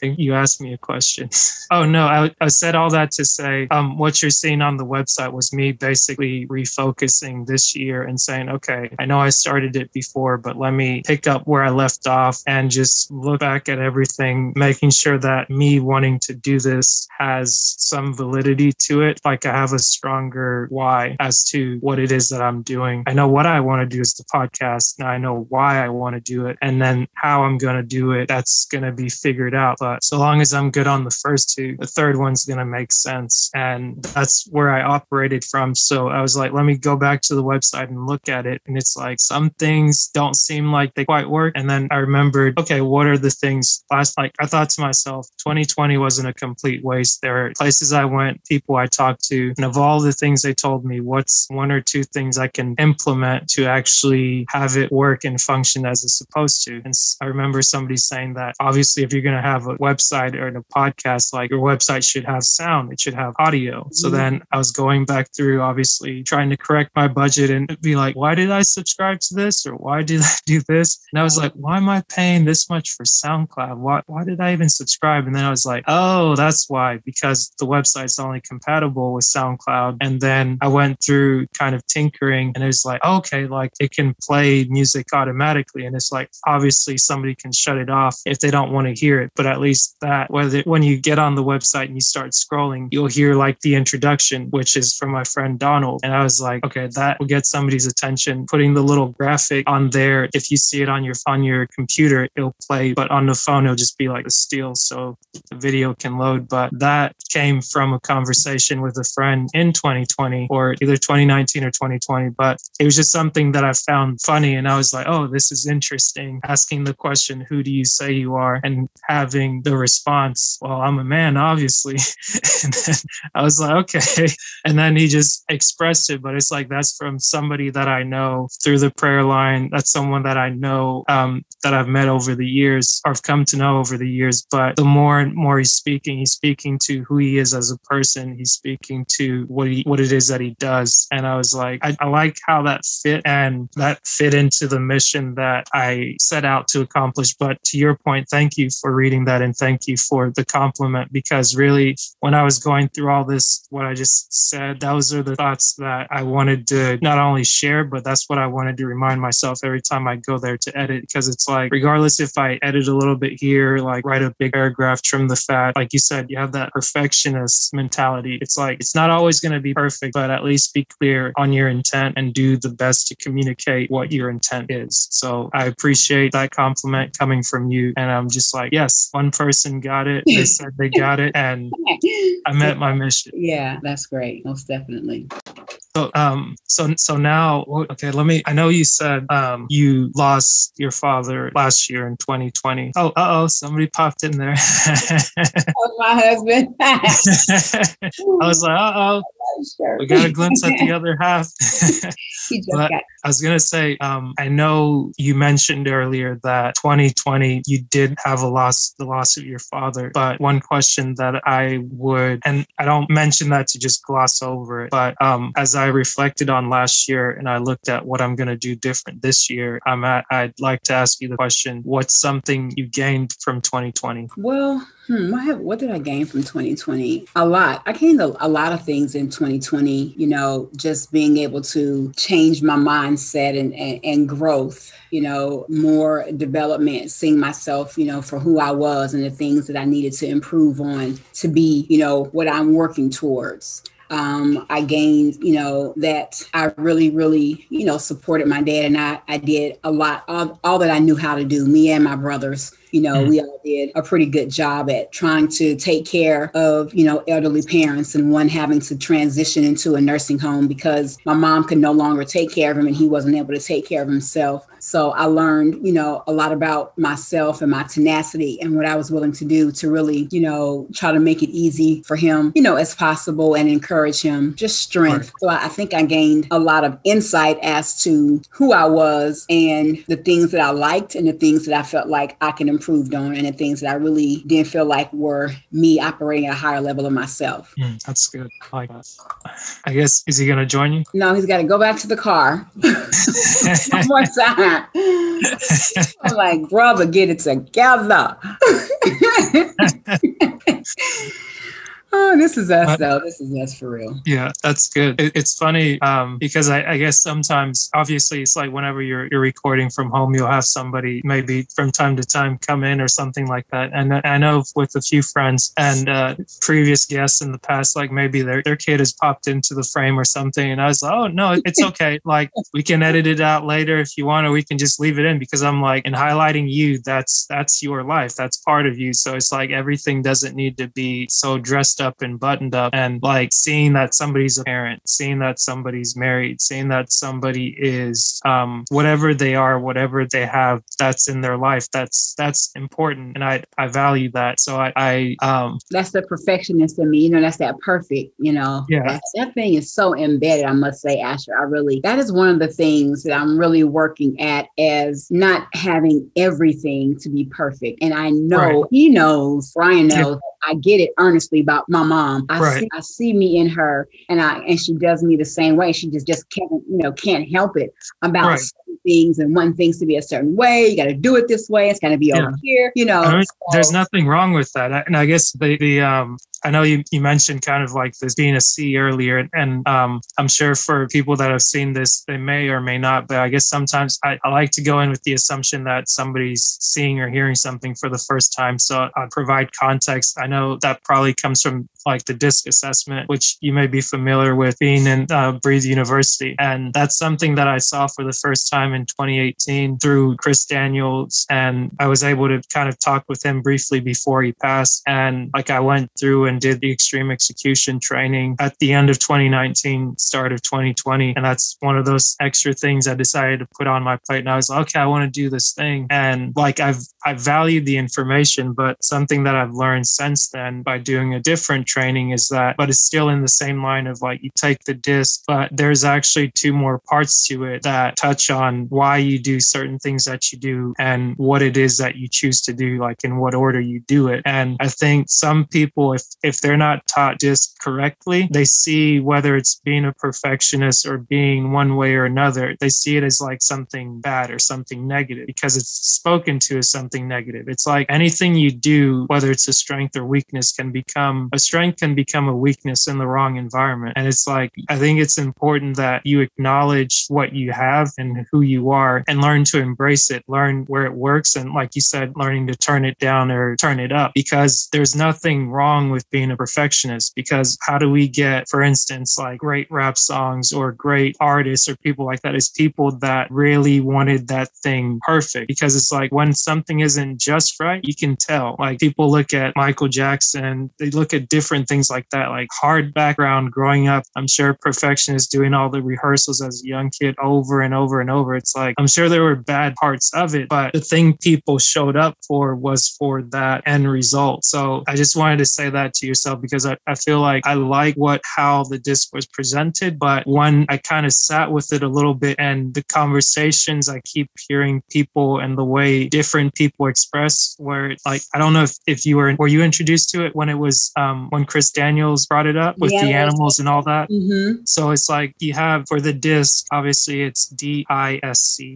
think you asked me a question. Oh, no, I said all that to say, what you're seeing on the website was me basically refocusing this year and saying, okay, I know I started it before, but let me pick up where I left off and just look back at everything, making sure that me wanting to do this has some validity to it. Like I have a stronger why as to what it is that I'm doing. I know what I want to do is the podcast. Now I know why I want to do it. And then how I'm going to do it, that's going to be figured out. But so long as I'm good on the first two, the third one's going to make sense. And that's where I operated from. So I was like, let me go back to the website and look at it. And it's like, some things don't seem like they quite work. And then I remembered, okay, what are the things last, like I thought to myself, 2020 wasn't a complete waste. There are places I went, people I talked to, and of all the things they told me, what's one or two things I can implement to actually have it work and function as it's supposed to. And I remember somebody saying that obviously if you're going to have a website or a podcast, like your website should have sound, it should have audio. So then I was going back through, obviously trying to correct my budget and be like, why did I subscribe to this? Or why did I do this? And I was like, why am I paying this much for SoundCloud? Why did I even subscribe? And then I was like, oh, that's why, because the website's only compatible with SoundCloud. And then I went through kind of tinkering and it's like, okay, like it can play music automatically. And it's like, obviously somebody can shut it off if they don't want to hear it. But at least that, when you get on the website and you start scrolling, you'll hear like the introduction, which is from my friend Donald. And I was like, okay, that will get somebody's attention. Putting the little graphic on there, if you see it on your computer, it'll play, but on the phone, it'll just be like a steal so the video can load. But that came from a conversation with a friend in 2020 or either 2019 or 2020. But it was just something that I found funny. And I was like, oh, this is interesting. Asking the question, who do you say you are? And having the response, well, I'm a man, obviously. And then I was like, okay. And then he just expressed it. But it's like, that's from somebody that I know through the prayer line. That's someone that I know that I've met over the years, or I've come to know over the years. But the more and more he's speaking to who he is as a person. He's speaking to what it is that he does. And I was like, I like how that fit into the mission that I set out to accomplish. But to your point, thank you for reading that. And thank you for the compliment, because really when I was going through all this, what I just said, those are the thoughts that I wanted to not only share, but that's what I wanted to remind myself every time I go there to edit. Because it's like, regardless if I edit a little bit here, like write a big paragraph, trim the fat, like you said, you have that perfectionist mentality. It's like, it's not always going to be perfect, but at least be clear on your intent and do the best to communicate what your intent is. So I appreciate that compliment coming from you. And I'm just like, yes, one person got it. They said they got it. And I met my mission. Yeah, that's great. Most definitely. So now, okay, I know you said you lost your father last year in 2020. Oh, somebody popped in there. That was my husband. I was like, sure. We got a glimpse at the other half. I was going to say, I know you mentioned earlier that 2020, you did have the loss of your father. But one question that I would, and I don't mention that to just gloss over it, but as I reflected on last year and I looked at what I'm going to do different this year, I'd like to ask you the question, what's something you gained from 2020? Well, what did I gain from 2020? A lot. I gained a lot of things in 2020, just being able to change my mindset and growth, more development, seeing myself, for who I was and the things that I needed to improve on to be, what I'm working towards. I gained, you know, that I really, really, you know, supported my dad, and I did a lot of all that I knew how to do. Me and my brothers, you know, we all did a pretty good job at trying to take care of, you know, elderly parents, and one having to transition into a nursing home because my mom could no longer take care of him and he wasn't able to take care of himself. So I learned, you know, a lot about myself and my tenacity and what I was willing to do to really, you know, try to make it easy for him, you know, as possible, and encourage him, just strength. So I think I gained a lot of insight as to who I was and the things that I liked and the things that I felt like I can improve on, and the things that I really didn't feel like were me operating at a higher level of myself. That's good. I like that. I guess, is he going to join you? No, he's got to go back to the car. One more time. I'm like, brother, get it together. Oh, this is us, though. This is us for real. Yeah, that's good. It's funny because I guess sometimes, obviously, it's like whenever you're recording from home, you'll have somebody maybe from time to time come in or something like that. And I know with a few friends and previous guests in the past, like maybe their kid has popped into the frame or something. And I was like, oh, no, it's okay. Like, we can edit it out later if you want, or we can just leave it in, because I'm like, in highlighting you, that's your life. That's part of you. So it's like everything doesn't need to be so dressed up and buttoned up, and like seeing that somebody's a parent, seeing that somebody's married, seeing that somebody is whatever they are, whatever they have, that's in their life. That's important, and I value that. So I that's the perfectionist in me, you know. That's that perfect, you know. Yeah, that thing is so embedded. I must say, Asher, that is one of the things that I'm really working at, as not having everything to be perfect. And I know he knows, Brian knows. Yeah. I get it earnestly about my mom. I see me in her, and she does me the same way. She just can't help it about certain things and wanting things to be a certain way. You got to do it this way. It's going to be over here, you know. I mean, there's nothing wrong with that. And I guess the I know you mentioned kind of like this being a C earlier, and I'm sure for people that have seen this, they may or may not, but I guess sometimes I like to go in with the assumption that somebody's seeing or hearing something for the first time. So I provide context. I know that probably comes from like the DISC assessment, which you may be familiar with, being in Breathe University. And that's something that I saw for the first time in 2018 through Chris Daniels. And I was able to kind of talk with him briefly before he passed. And like I went through and did the extreme execution training at the end of 2019, start of 2020. And that's one of those extra things I decided to put on my plate. And I was like, okay, I want to do this thing. And like, I've valued the information, but something that I've learned since then by doing a different training is that, but it's still in the same line of like, you take the DISC, but there's actually two more parts to it that touch on why you do certain things that you do and what it is that you choose to do, like in what order you do it. And I think some people, if they're not taught DISC correctly, they see whether it's being a perfectionist or being one way or another, they see it as like something bad or something negative because it's spoken to as something negative. It's like anything you do, whether it's a strength or weakness, can become a weakness in the wrong environment. And it's like, I think it's important that you acknowledge what you have and who you are and learn to embrace it, learn where it works. And like you said, learning to turn it down or turn it up, because there's nothing wrong with being a perfectionist. Because how do we get, for instance, like great rap songs or great artists or people like that, is people that really wanted that thing perfect. Because it's like when something isn't just right, you can tell. Like people look at Michael Jackson, they look at different things like that, like hard background growing up. I'm sure perfectionists doing all the rehearsals as a young kid over and over and over. It's like, I'm sure there were bad parts of it, but the thing people showed up for was for that end result. So I just wanted to say that to yourself, because I feel like I like how the DISC was presented, but when I kind of sat with it a little bit and the conversations I keep hearing people and the way different people express, where like, I don't know if you were you introduced to it when it was when Chris Daniels brought it up with the animals and all that. Mm-hmm. So it's like you have for the DISC, obviously it's DISC,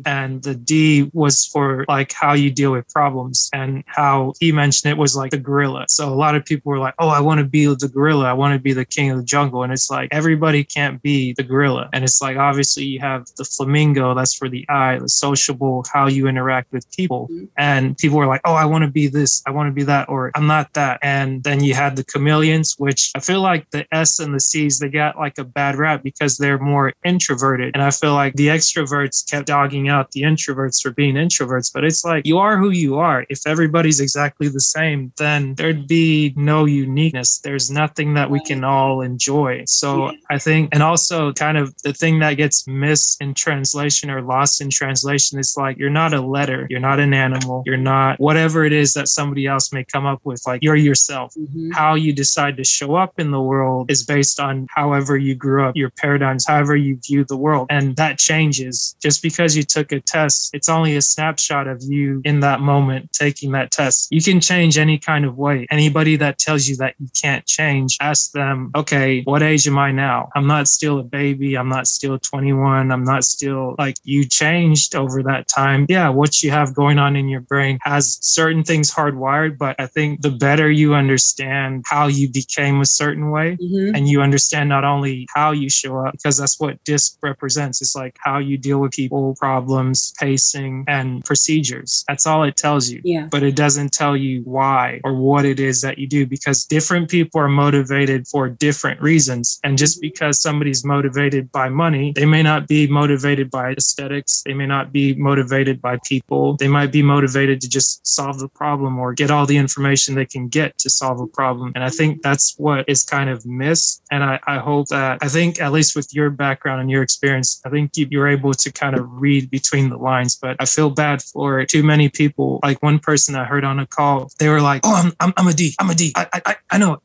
and the D was for like how you deal with problems, and how he mentioned it was like the gorilla. So a lot of people were like, oh, I want to be the gorilla. I want to be the king of the jungle. And it's like, everybody can't be the gorilla. And it's like, obviously you have the flamingo, that's for the I, the sociable, how you interact with people. Mm-hmm. And and people were like, oh, I want to be this, I want to be that, or I'm not that. And then you had the Chameleons, which I feel like the S and the C's, they got like a bad rap because they're more introverted. And I feel like the extroverts kept dogging out the introverts for being introverts. But it's like, you are who you are. If everybody's exactly the same, then there'd be no uniqueness. There's nothing that we can all enjoy. So I think, and also kind of the thing that gets missed in translation or lost in translation, it's like, you're not a letter, you're not an animal, you're not whatever it is that somebody else may come up with. Like, you're yourself. Mm-hmm. How you decide to show up in the world is based on however you grew up, your paradigms, however you view the world. And that changes. Just because you took a test, it's only a snapshot of you in that moment taking that test. You can change any kind of way. Anybody that tells you that you can't change, ask them, okay, what age am I now? I'm not still a baby. I'm not still 21. I'm not still like, you changed over that time. Yeah, what you have going on in your brain has certain things hardwired, but I think the better you understand how you became a certain way, mm-hmm. and you understand not only how you show up, because that's what DISC represents. It's like how you deal with people, problems, pacing, and procedures. That's all it tells you. Yeah. But it doesn't tell you why or what it is that you do, because different people are motivated for different reasons. And just because somebody's motivated by money, they may not be motivated by aesthetics. They may not be motivated by people. They might be motivated to just solve the problem or get all the information they can get to solve a problem. And I think that's what is kind of missed. And I hope that, I think at least with your background and your experience, I think you're able to kind of read between the lines. But I feel bad for too many people. Like one person I heard on a call, they were like, oh, I'm a D. I'm a D. I know.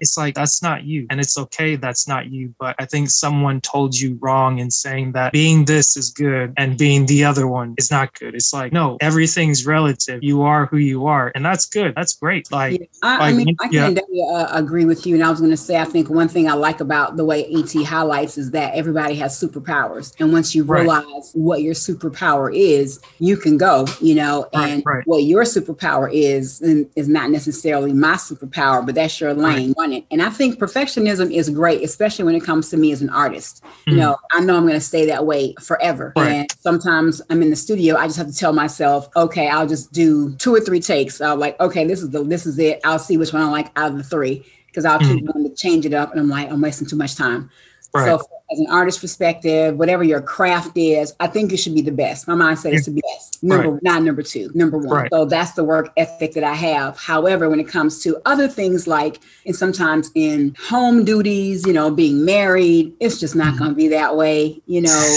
It's like, that's not you. And it's okay, that's not you. But I think someone told you wrong in saying that being this is good and being the other one is not good. It's like, no, everything's relative. You are who you are. And that's good. That's great. Like, yeah. I mean, I can definitely agree with you. And I was going to say, I think one thing I like about the way ET highlights is that everybody has superpowers. And once you realize what your superpower is, you can go, you know, and what your superpower is not necessarily my superpower, but that's your lane. Right. And I think perfectionism is great, especially when it comes to me as an artist. Mm-hmm. You know I'm going to stay that way forever. Right. And sometimes I'm in the studio, I just have to tell myself, okay, I'll just do 2 or 3 takes. I'm like, okay, this is it. I'll see which one I like out of the 3, because I'll keep wanting to change it up. And I'm like, I'm wasting too much time. Right. So as an artist perspective, whatever your craft is, I think you should be the best. My mindset is to be best. Number one, not number 2, number 1. Right. So that's the work ethic that I have. However, when it comes to other things like, and sometimes in home duties, you know, being married, it's just not going to be that way. You know,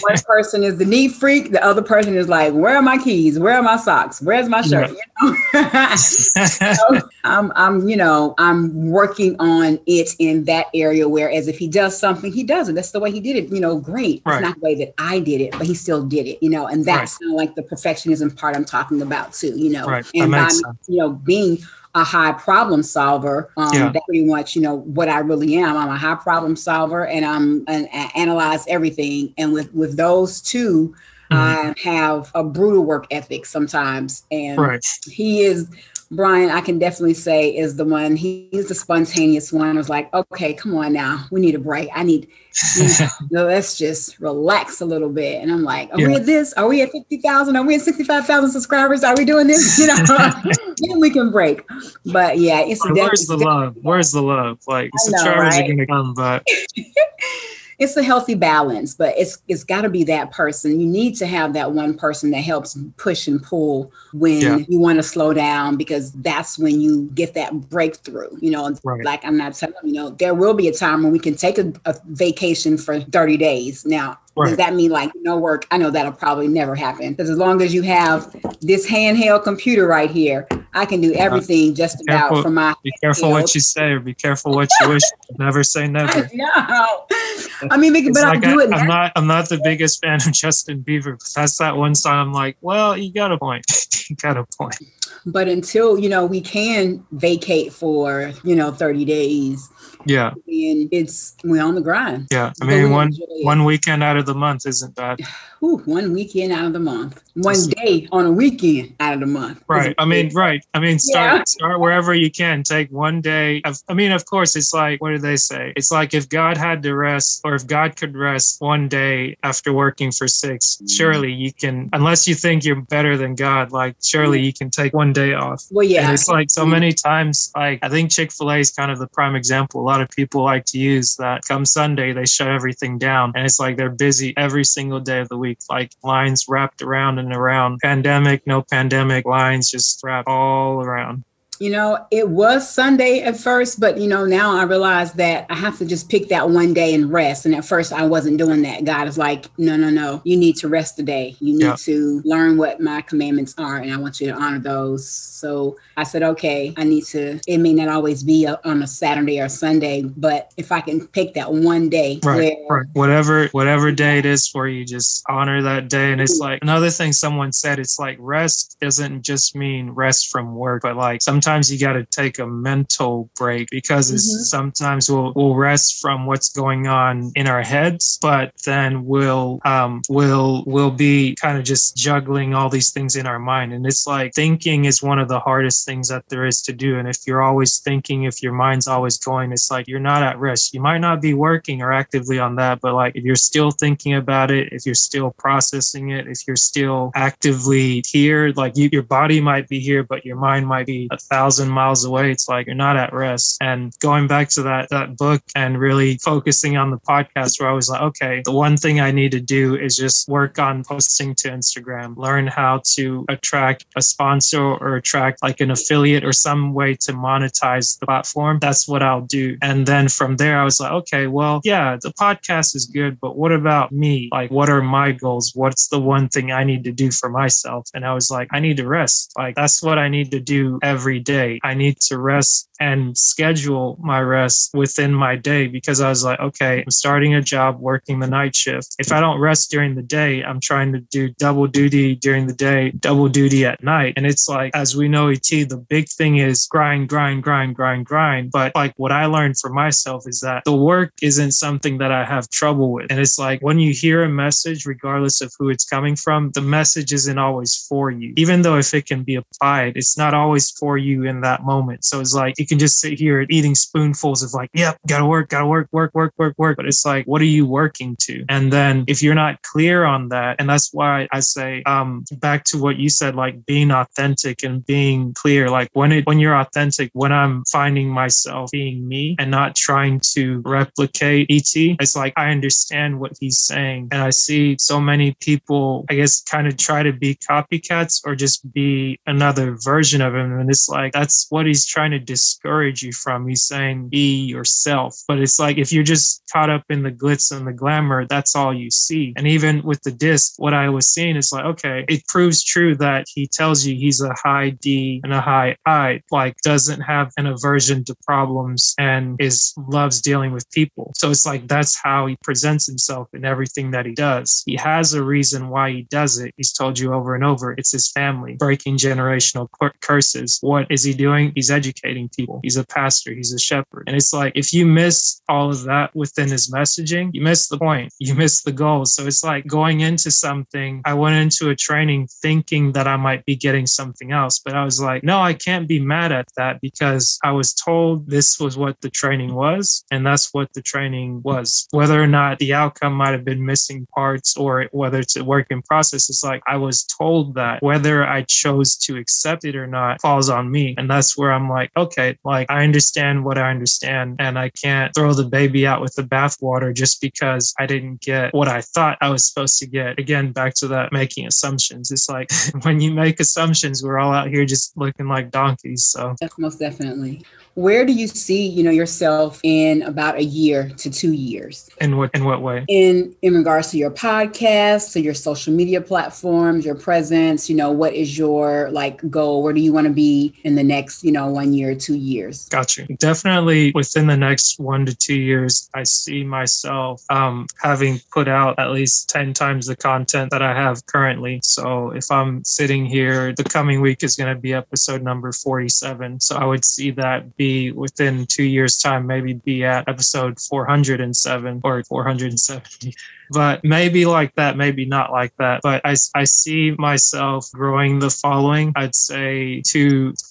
one person is the neat freak. The other person is like, where are my keys? Where are my socks? Where's my shirt? You know? So I'm working on it in that area, whereas if he does something, he does. That's the way he did it, you know, great. Right. It's not the way that I did it, but he still did it, you know, and that's kind of like the perfectionism part I'm talking about too, you know, and by, you know, being a high problem solver. That's pretty much, you know, what I really am. I'm a high problem solver, and I analyze everything. And with those two, I have a brutal work ethic sometimes. And he is... Brian, I can definitely say, is the one. He's the spontaneous one. I was like, okay, come on now. We need a break. I need, let's just relax a little bit. And I'm like, are we at this? Are we at 50,000? Are we at 65,000 subscribers? Are we doing this? You know, then we can break. But yeah, it's definitely. Where's the love? Where's the love? Like, subscribers are going to come, but. It's a healthy balance, but it's got to be that person. You need to have that one person that helps push and pull when you want to slow down, because that's when you get that breakthrough. You know, like I'm not telling you know, there will be a time when we can take a vacation for 30 days. Now, does that mean like no work? I know that'll probably never happen, because as long as you have this handheld computer right here, I can do everything just about for my. Be careful what you say, or be careful what you wish. Never say never. No, I mean, but like I do it. I'm not the biggest fan of Justin Bieber, but that's that one song. I'm like, well, you got a point. You got a point. But until, you know, we can vacate for, you know, 30 days. Yeah. And we're on the grind. Yeah. I mean, one weekend out of the month isn't bad. Ooh, one weekend out of the month. One day on a weekend out of the month. Right. I mean, right. I mean, start wherever you can. Take one day. I mean, of course, it's like, what do they say? It's like if God had to rest, or if God could rest one day after working for 6, surely you can, unless you think you're better than God, like surely you can take one day off. Well, yeah. And it's like so many times, like I think Chick-fil-A is kind of the prime example. A lot of people like to use that come Sunday, they shut everything down. And it's like they're busy every single day of the week. Like lines wrapped around and around. Pandemic, no pandemic, lines just wrapped all around. You know, it was Sunday at first, but, you know, now I realize that I have to just pick that one day and rest. And at first I wasn't doing that. God is like, no, you need to rest today. You need to learn what my commandments are, and I want you to honor those. So I said, okay, I need to, it may not always be on a Saturday or Sunday, but if I can pick that one day. Right, right. Whatever day it is for you, just honor that day. And it's like another thing someone said, it's like rest doesn't just mean rest from work, but like sometimes you got to take a mental break, because it's sometimes we'll rest from what's going on in our heads, but then we'll be kind of just juggling all these things in our mind. And it's like thinking is one of the hardest things that there is to do. And if you're always thinking, if your mind's always going, it's like you're not at rest. You might not be working or actively on that, but like if you're still thinking about it, if you're still processing it, if you're still actively here, like your body might be here, but your mind might be 1,000 miles away. It's like you're not at rest. And going back to that book and really focusing on the podcast, where I was like, okay, the one thing I need to do is just work on posting to Instagram, learn how to attract a sponsor or attract like an affiliate or some way to monetize the platform. That's what I'll do. And then from there, I was like, okay, well, yeah, the podcast is good, but what about me? Like, what are my goals? What's the one thing I need to do for myself? And I was like, I need to rest. Like, that's what I need to do every day. I need to rest and schedule my rest within my day, because I was like, okay, I'm starting a job working the night shift. If I don't rest during the day, I'm trying to do double duty during the day, double duty at night. And it's like, as we know, ET, the big thing is grind. But like what I learned for myself is that the work isn't something that I have trouble with. And it's like when you hear a message, regardless of who it's coming from, the message isn't always for you. Even though if it can be applied, it's not always for you in that moment. So it's like you can just sit here eating spoonfuls of like, yep, gotta work. But it's like, what are you working to? And then if you're not clear on that, and that's why I say, back to what you said, like being authentic and being clear. Like when you're authentic, when I'm finding myself being me and not trying to replicate ET, it's like I understand what he's saying. And I see so many people, I guess, kind of try to be copycats or just be another version of him. And it's like, that's what he's trying to discourage you from. He's saying, be yourself. But it's like, if you're just caught up in the glitz and the glamour, that's all you see. And even with the disc, what I was seeing is like, okay, it proves true that he tells you he's a high D and a high I, like doesn't have an aversion to problems and loves dealing with people. So it's like, that's how he presents himself in everything that he does. He has a reason why he does it. He's told you over and over, it's his family, breaking generational curses. What is he doing? He's educating people. He's a pastor. He's a shepherd. And it's like, if you miss all of that within his messaging, you miss the point. You miss the goal. So it's like going into something, I went into a training thinking that I might be getting something else, but I was like, no, I can't be mad at that, because I was told this was what the training was. And that's what the training was. Whether or not the outcome might have been missing parts or whether it's a work in process, it's like I was told that. Whether I chose to accept it or not falls on me. And that's where I'm like, okay, like I understand what I understand, and I can't throw the baby out with the bathwater just because I didn't get what I thought I was supposed to get. Again, back to that making assumptions. It's like when you make assumptions, we're all out here just looking like donkeys. So most definitely. Where do you see, you know, yourself in about a year to 2 years? In what way? In regards to your podcast, to your social media platforms, your presence, you know, what is your like goal? Where do you want to be in in the next, 1 year, 2 years? Got you. Definitely within the next 1 to 2 years, I see myself having put out at least 10 times the content that I have currently. So if I'm sitting here, the coming week is going to be episode number 47. So I would see that be within 2 years' time, maybe be at episode 407 or 470. But maybe like that, maybe not like that. But I see myself growing the following. I'd say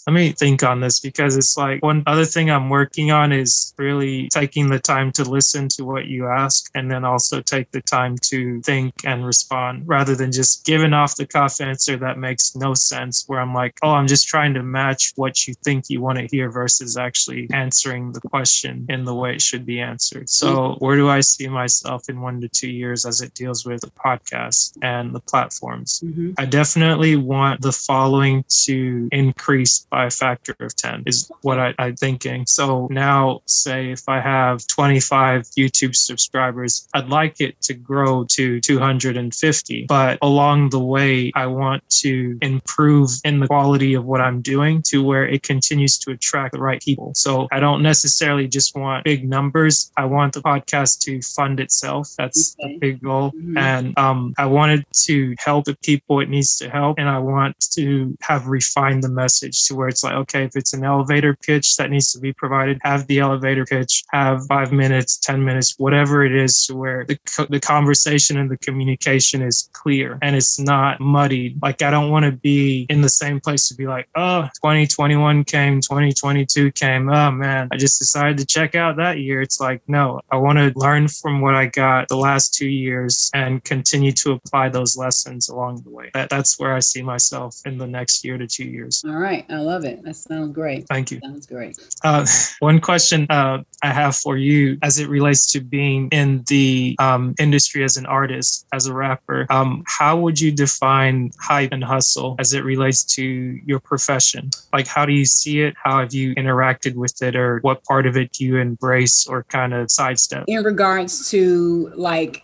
let me think on this, because it's like one other thing I'm working on is really taking the time to listen to what you ask and then also take the time to think and respond rather than just giving off the cuff answer that makes no sense where I'm like, oh, I'm just trying to match what you think you want to hear versus actually answering the question in the way it should be answered. So where do I see myself in 1 to 2 years? As it deals with the podcast and the platforms. Mm-hmm. I definitely want the following to increase by a factor of 10 is what I'm thinking. So now say if I have 25 YouTube subscribers, I'd like it to grow to 250. But along the way, I want to improve in the quality of what I'm doing to where it continues to attract the right people. So I don't necessarily just want big numbers. I want the podcast to fund itself. That's a big goal. Mm-hmm. And I wanted to help the people it needs to help. And I want to have refined the message to where it's like, okay, if it's an elevator pitch that needs to be provided, have the elevator pitch, have 5 minutes, 10 minutes, whatever it is, to where the conversation and the communication is clear and it's not muddied. Like, I don't want to be in the same place to be like, oh, 2021 came, 2022 came. Oh man, I just decided to check out that year. It's like, no, I want to learn from what I got the last 2 years and continue to apply those lessons along the way. That's where I see myself in the next 1 to 2 years. All right. I love it. That sounds great. Thank you. Sounds great. One question I have for you as it relates to being in the industry as an artist, as a rapper, how would you define hype and hustle as it relates to your profession? Like, how do you see it? How have you interacted with it, or what part of it do you embrace or kind of sidestep? In regards to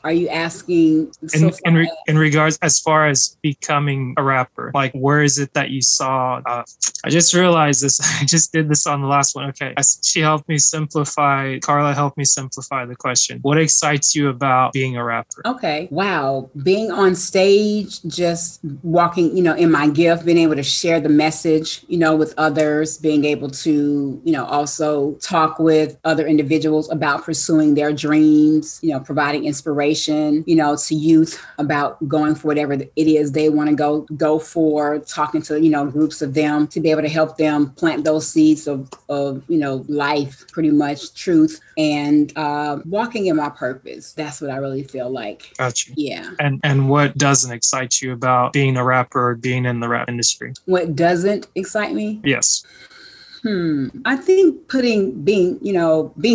are you asking in regards as far as becoming a rapper? Like, where is it that you saw? I just realized this. I just did this on the last one. Okay. She helped me simplify. Carla helped me simplify the question. What excites you about being a rapper? Okay. Wow. Being on stage, just walking, in my gift, being able to share the message, with others, being able to, also talk with other individuals about pursuing their dreams, providing inspiration, to youth about going for whatever it is they want to go for, talking to, groups of them to be able to help them plant those seeds of life, pretty much truth, and walking in my purpose. That's what I really feel like. Gotcha. Yeah. And what doesn't excite you about being a rapper or being in the rap industry? What doesn't excite me? Yes. I think being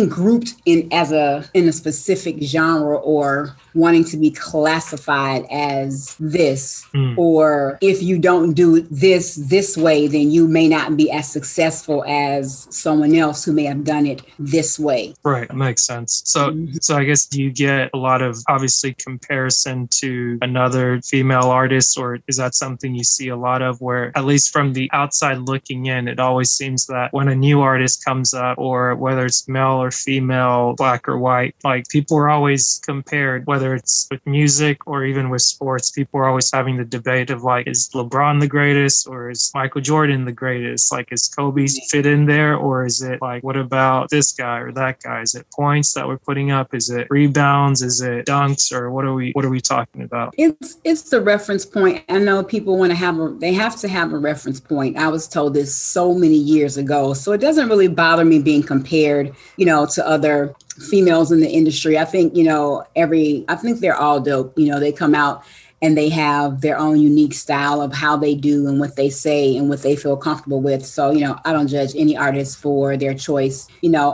grouped in a specific genre, or wanting to be classified as this, or if you don't do this way, then you may not be as successful as someone else who may have done it this way. Right. That makes sense. So, So I guess you get a lot of obviously comparison to another female artist, or is that something you see a lot of, where at least from the outside looking in, it always seems that when a new artist comes up, or whether it's male or female, black or white, like people are always compared, whether it's with music or even with sports, people are always having the debate of like, is LeBron the greatest, or is Michael Jordan the greatest? Like, is Kobe fit in there, or is it like, what about this guy or that guy? Is it points that we're putting up? Is it rebounds? Is it dunks? Or what are we talking about? It's the reference point. I know people want to have they have to have a reference point. I was told this so many years ago, so it doesn't really bother me being compared, to other females in the industry. I think, I think they're all dope. They come out and they have their own unique style of how they do and what they say and what they feel comfortable with. So, I don't judge any artist for their choice.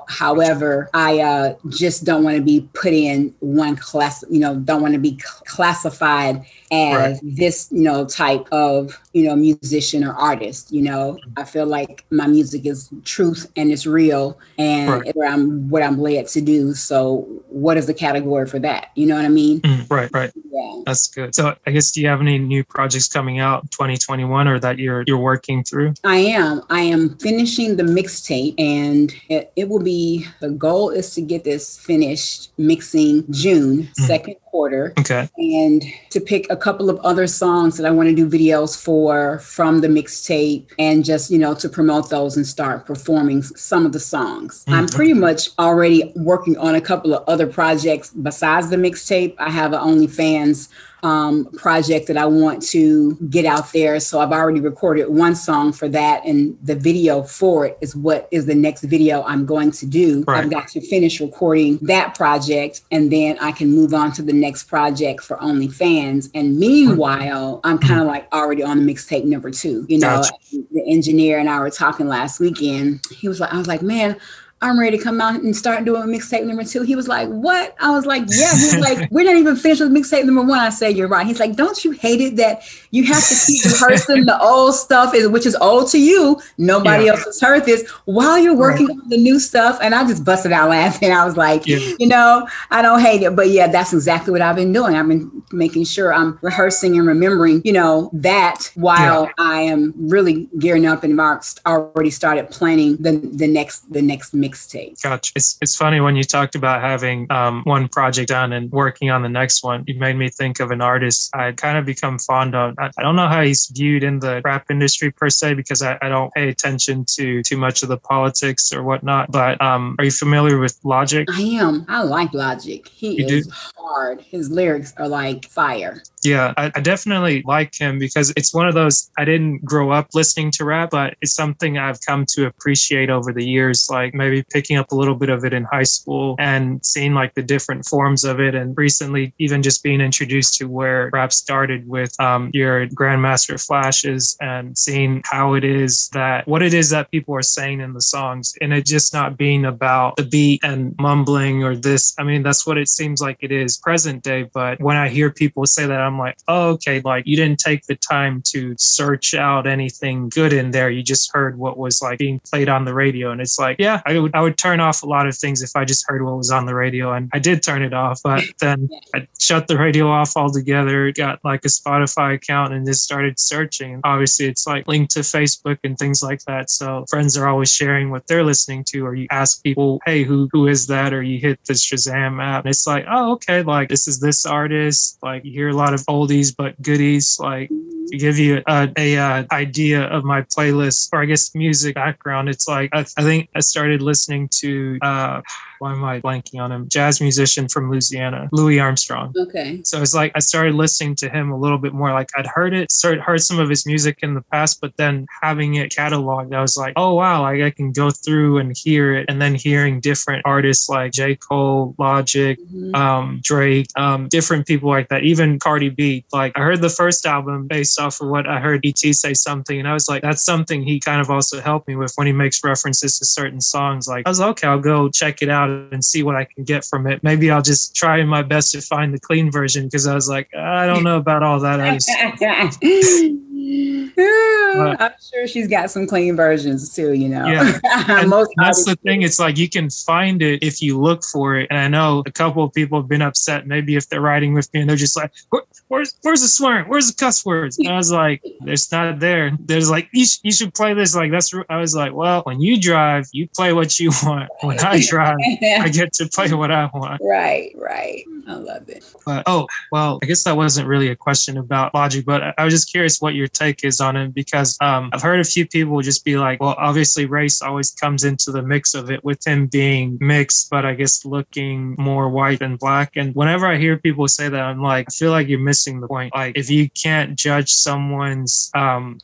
However, I just don't want to be put in one class, don't want to be classified as this, type of, musician or artist. I feel like my music is truth and it's real and what I'm led to do. So what is the category for that? You know what I mean? Right. Yeah. That's good. So I guess, do you have any new projects coming out in 2021 or that you're working through? I am finishing the mixtape, and it will be, the goal is to get this finished mixing June, second quarter. Okay. And to pick a couple of other songs that I want to do videos for from the mixtape, and just, you know, to promote those and start performing some of the songs. I'm pretty much already working on a couple of other projects besides the mixtape. I have an OnlyFans project that I want to get out there. So I've already recorded one song for that, and the video for it is what is the next video I'm going to do. Right. I've got to finish recording that project, and then I can move on to the next project for OnlyFans. And meanwhile, I'm kind of like already on the mixtape number 2. You know, gotcha. The engineer and I were talking last weekend. I was like, man, I'm ready to come out and start doing mixtape number 2. He was like, what? I was like, yeah. He was like, we're not even finished with mixtape number 1. I said, you're right. He's like, don't you hate it that you have to keep rehearsing the old stuff, which is old to you. Nobody else has heard this, while you're working on the new stuff. And I just busted out laughing. I was like, you know, I don't hate it. But yeah, that's exactly what I've been doing. I've been making sure I'm rehearsing and remembering, you know, that while I am really gearing up, and I've already started planning the next mixtape. Gotcha. It's funny when you talked about having one project done and working on the next one. You made me think of an artist I kind of become fond of. I don't know how he's viewed in the rap industry per se, because I don't pay attention to too much of the politics or whatnot. But are you familiar with Logic? I am. I like Logic. He is hard. His lyrics are like fire. Yeah, I definitely like him, because it's one of those, I didn't grow up listening to rap, but it's something I've come to appreciate over the years, like maybe picking up a little bit of it in high school and seeing like the different forms of it. And recently, even just being introduced to where rap started with your Grandmaster Flashes, and seeing what it is that people are saying in the songs, and it just not being about the beat and mumbling or this. I mean, that's what it seems like it is present day. But when I hear people say that, I'm like, oh, okay, like you didn't take the time to search out anything good in there. You just heard what was like being played on the radio. And it's like, yeah, I would turn off a lot of things if I just heard what was on the radio. And I did turn it off, but then I shut the radio off altogether, got like a Spotify account and just started searching. And obviously it's like linked to Facebook and things like that. So friends are always sharing what they're listening to, or you ask people, hey, who is that? Or you hit the Shazam app. And it's like, oh, okay, like this artist, like you hear a lot of oldies but goodies, like to give you a idea of my playlist, or I guess music background. It's like I think I started listening to why am I blanking on him? Jazz musician from Louisiana, Louis Armstrong. Okay. So it's like I started listening to him a little bit more. Like I'd heard some of his music in the past, but then having it cataloged, I was like, oh wow, I can go through and hear it. And then hearing different artists like J. Cole, Logic, Drake, different people like that, even Cardi B. Like I heard the first album based off of what I heard ET say something, and I was like, that's something he kind of also helped me with when he makes references to certain songs. Like I was like, okay, I'll go check it out and see what I can get from it. Maybe I'll just try my best to find the clean version, because I was like, I don't know about all that. I'm sure she's got some clean versions too, you know. Yeah. That's the thing. It's like you can find it if you look for it. And I know a couple of people have been upset, maybe if they're riding with me, and they're just like, where's the swearing? Where's the cuss words? And I was like, it's not there. There's like, you should play this. Like that's. I was like, well, when you drive, you play what you want. When I drive, I get to play what I want. Right. I love it. But, I guess that wasn't really a question about Logic, but I was just curious what your take is on it, because I've heard a few people just be like, well, obviously race always comes into the mix of it, with him being mixed, but I guess looking more white than black. And whenever I hear people say that, I'm like, I feel like you're missing the point. Like if you can't judge someone's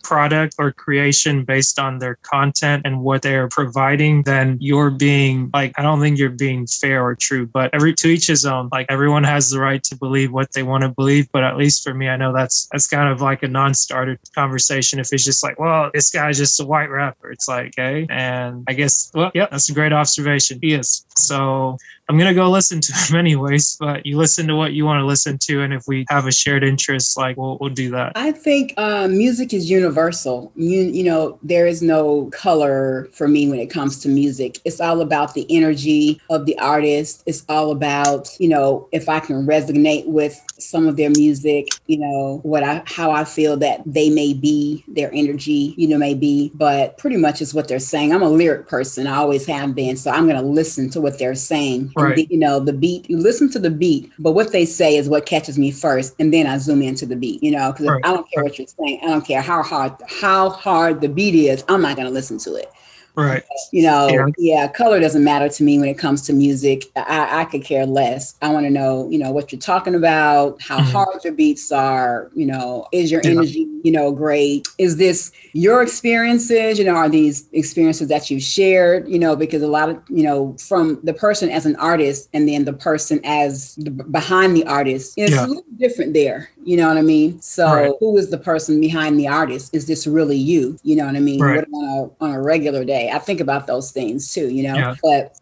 product or creation based on their content and what they're providing, then you're being like, I don't think you're being fair or true, but to each his own. Like everyone has the right to believe what they want to believe, but at least for me, I know that's kind of like a non-starter other conversation if it's just like, well, this guy's just a white rapper. It's like, okay. And I guess, well, yeah, that's a great observation. He is. So I'm going to go listen to him anyways, but you listen to what you want to listen to. And if we have a shared interest, like we'll do that. I think music is universal. You know, there is no color for me when it comes to music. It's all about the energy of the artist. It's all about, you know, if I can resonate with some of their music, you know, how I feel that they may be, their energy, you know, may be, but pretty much is what they're saying. I'm a lyric person. I always have been. So I'm going to listen to what they're saying. Right. You know, the beat, you listen to the beat, but what they say is what catches me first. And then I zoom into the beat, you know, because right. I don't care what you're saying. I don't care how hard the beat is. I'm not going to listen to it. Right. You know, yeah, color doesn't matter to me when it comes to music. I could care less. I want to know, you know, what you're talking about, how mm-hmm. hard your beats are, you know, is your energy, you know, great? Is this your experiences? You know, are these experiences that you've shared, you know, because a lot of, you know, from the person as an artist and then the person as behind the artist, it's a little different there. You know what I mean? So Who is the person behind the artist? Is this really you? You know what I mean? Right. On a regular day. I think about those things too, you know, but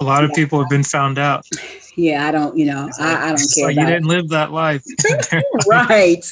a lot of people have been found out. Yeah, I don't, you know, like, I don't care. Like, about you didn't live that life. Right.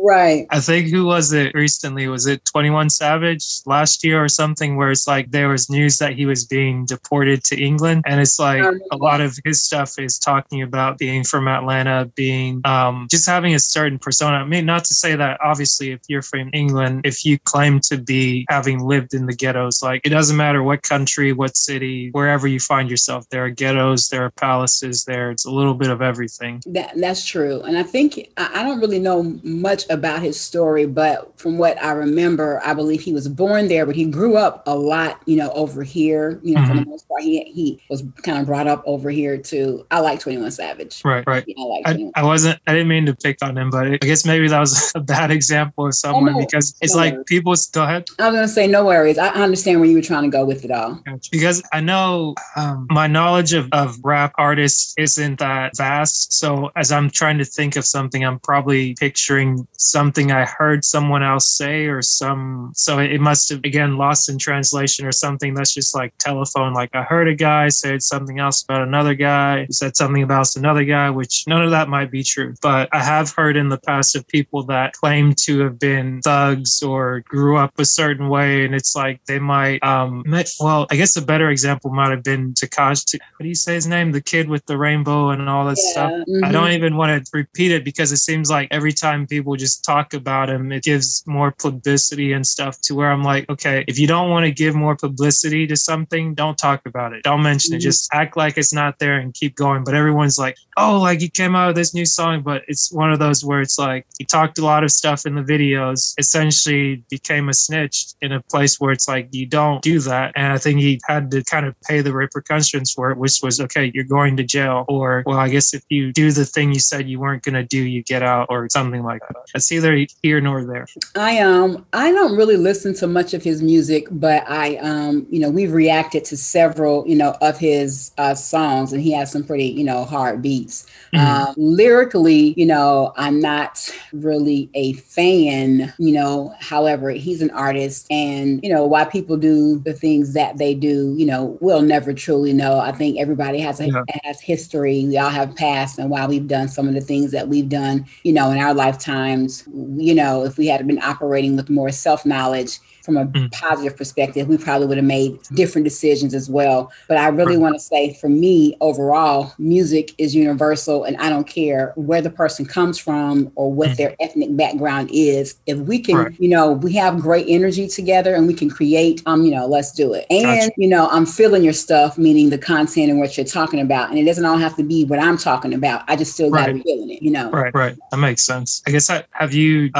Right. I think, who was it recently? Was it 21 Savage last year or something, where it's like there was news that he was being deported to England? And it's like a lot of his stuff is talking about being from Atlanta, being just having a certain persona. I mean, not to say that obviously if you're from England, if you claim to be having lived in the ghettos, like it doesn't matter what country, what city, wherever you find yourself, there are ghettos, there are palaces there. It's a little bit of everything. That's true. And I think, I don't really know much about his story, but from what I remember, I believe he was born there, but he grew up a lot, you know, over here, you know, mm-hmm. for the most part, he was kind of brought up over here too. I like 21 Savage. Right, right. Yeah, I didn't mean to pick on him, but I guess maybe that was a bad example of someone because it's like people, go ahead. I was going to say, no worries. I understand where you were trying to go with it all. Gotcha. Because I know my knowledge of rap artists isn't that vast. So as I'm trying to think of something, I'm probably picturing something I heard someone else say or so it must have, again, lost in translation or something. That's just like telephone. Like I heard a guy said something else about another guy, said something about another guy, which none of that might be true. But I have heard in the past of people that claim to have been thugs or grew up a certain way, and it's like they might well, I guess a better example might have been Tekashi, what do you say his name, the kid with the rainbow and all that stuff. Mm-hmm. I don't even want to repeat it because it seems like every time people just talk about him, it gives more publicity and stuff, to where I'm like, okay, if you don't want to give more publicity to something, don't talk about it, don't mention mm-hmm. it, just act like it's not there and keep going. But everyone's like, oh, like he came out with this new song, but it's one of those where it's like he talked a lot of stuff in the videos, essentially became a snitch in a place where it's like you don't do that. And I think he had to kind of pay the repercussions for it, which was, okay, you're going to jail, or, well, I guess if you do the thing you said you weren't going to do, you get out, or something like that. It's either here nor there. I don't really listen to much of his music, but I you know, we've reacted to several, you know, of his songs, and he has some pretty, you know, hard beats. Mm-hmm. Lyrically, you know, I'm not really a fan, you know, however, he's an artist, and, you know, why people do the things that they do, you know, we'll never truly know. I think everybody has history. We all have past, and while we've done some of the things that we've done, you know, in our lifetimes, you know, if we had been operating with more self-knowledge from a positive perspective, we probably would have made different decisions as well. But I really want to say, for me, overall, music is universal, and I don't care where the person comes from or what their ethnic background is. If we can, you know, we have great energy together and we can create, you know, let's do it. And, you know, I'm feeling your stuff, meaning the content and what you're talking about. And it doesn't all have to be what I'm talking about. I just still got to be feeling it, you know? Right, right. That makes sense. I guess, have you,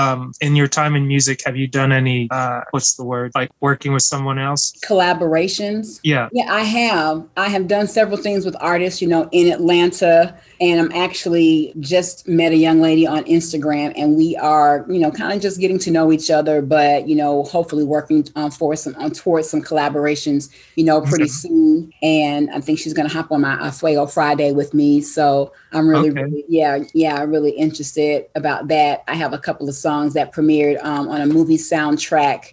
in your time in music, have you done any, what's what's the word, like working with someone else? Collaborations. Yeah. Yeah, I have. I have done several things with artists, you know, in Atlanta. And I'm actually just met a young lady on Instagram, and we are, you know, kind of just getting to know each other, but, you know, hopefully working towards some collaborations, you know, pretty soon. And I think she's going to hop on my Fuego Friday with me. So I'm really interested about that. I have a couple of songs that premiered on a movie soundtrack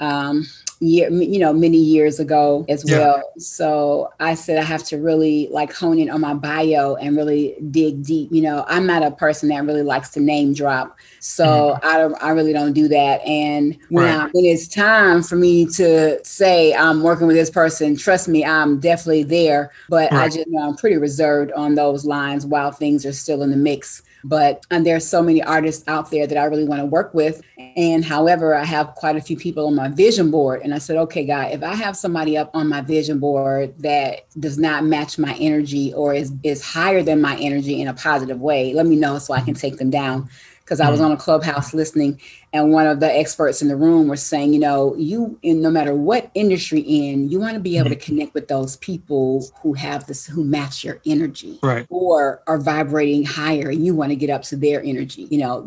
many years ago as well. Yeah. So I said, I have to really like hone in on my bio and really dig deep. You know, I'm not a person that really likes to name drop. So I really don't do that. And when it's time for me to say I'm working with this person, trust me, I'm definitely there. But I just, you know, I'm pretty reserved on those lines while things are still in the mix. But there's so many artists out there that I really want to work with. And however, I have quite a few people on my vision board. And I said, okay, guy, if I have somebody up on my vision board that does not match my energy or is higher than my energy in a positive way, let me know so I can take them down. Because I was on a Clubhouse listening, and one of the experts in the room was saying, you know, no matter what industry you want to be able to connect with those people who match your energy, or are vibrating higher, and you want to get up to their energy. You know,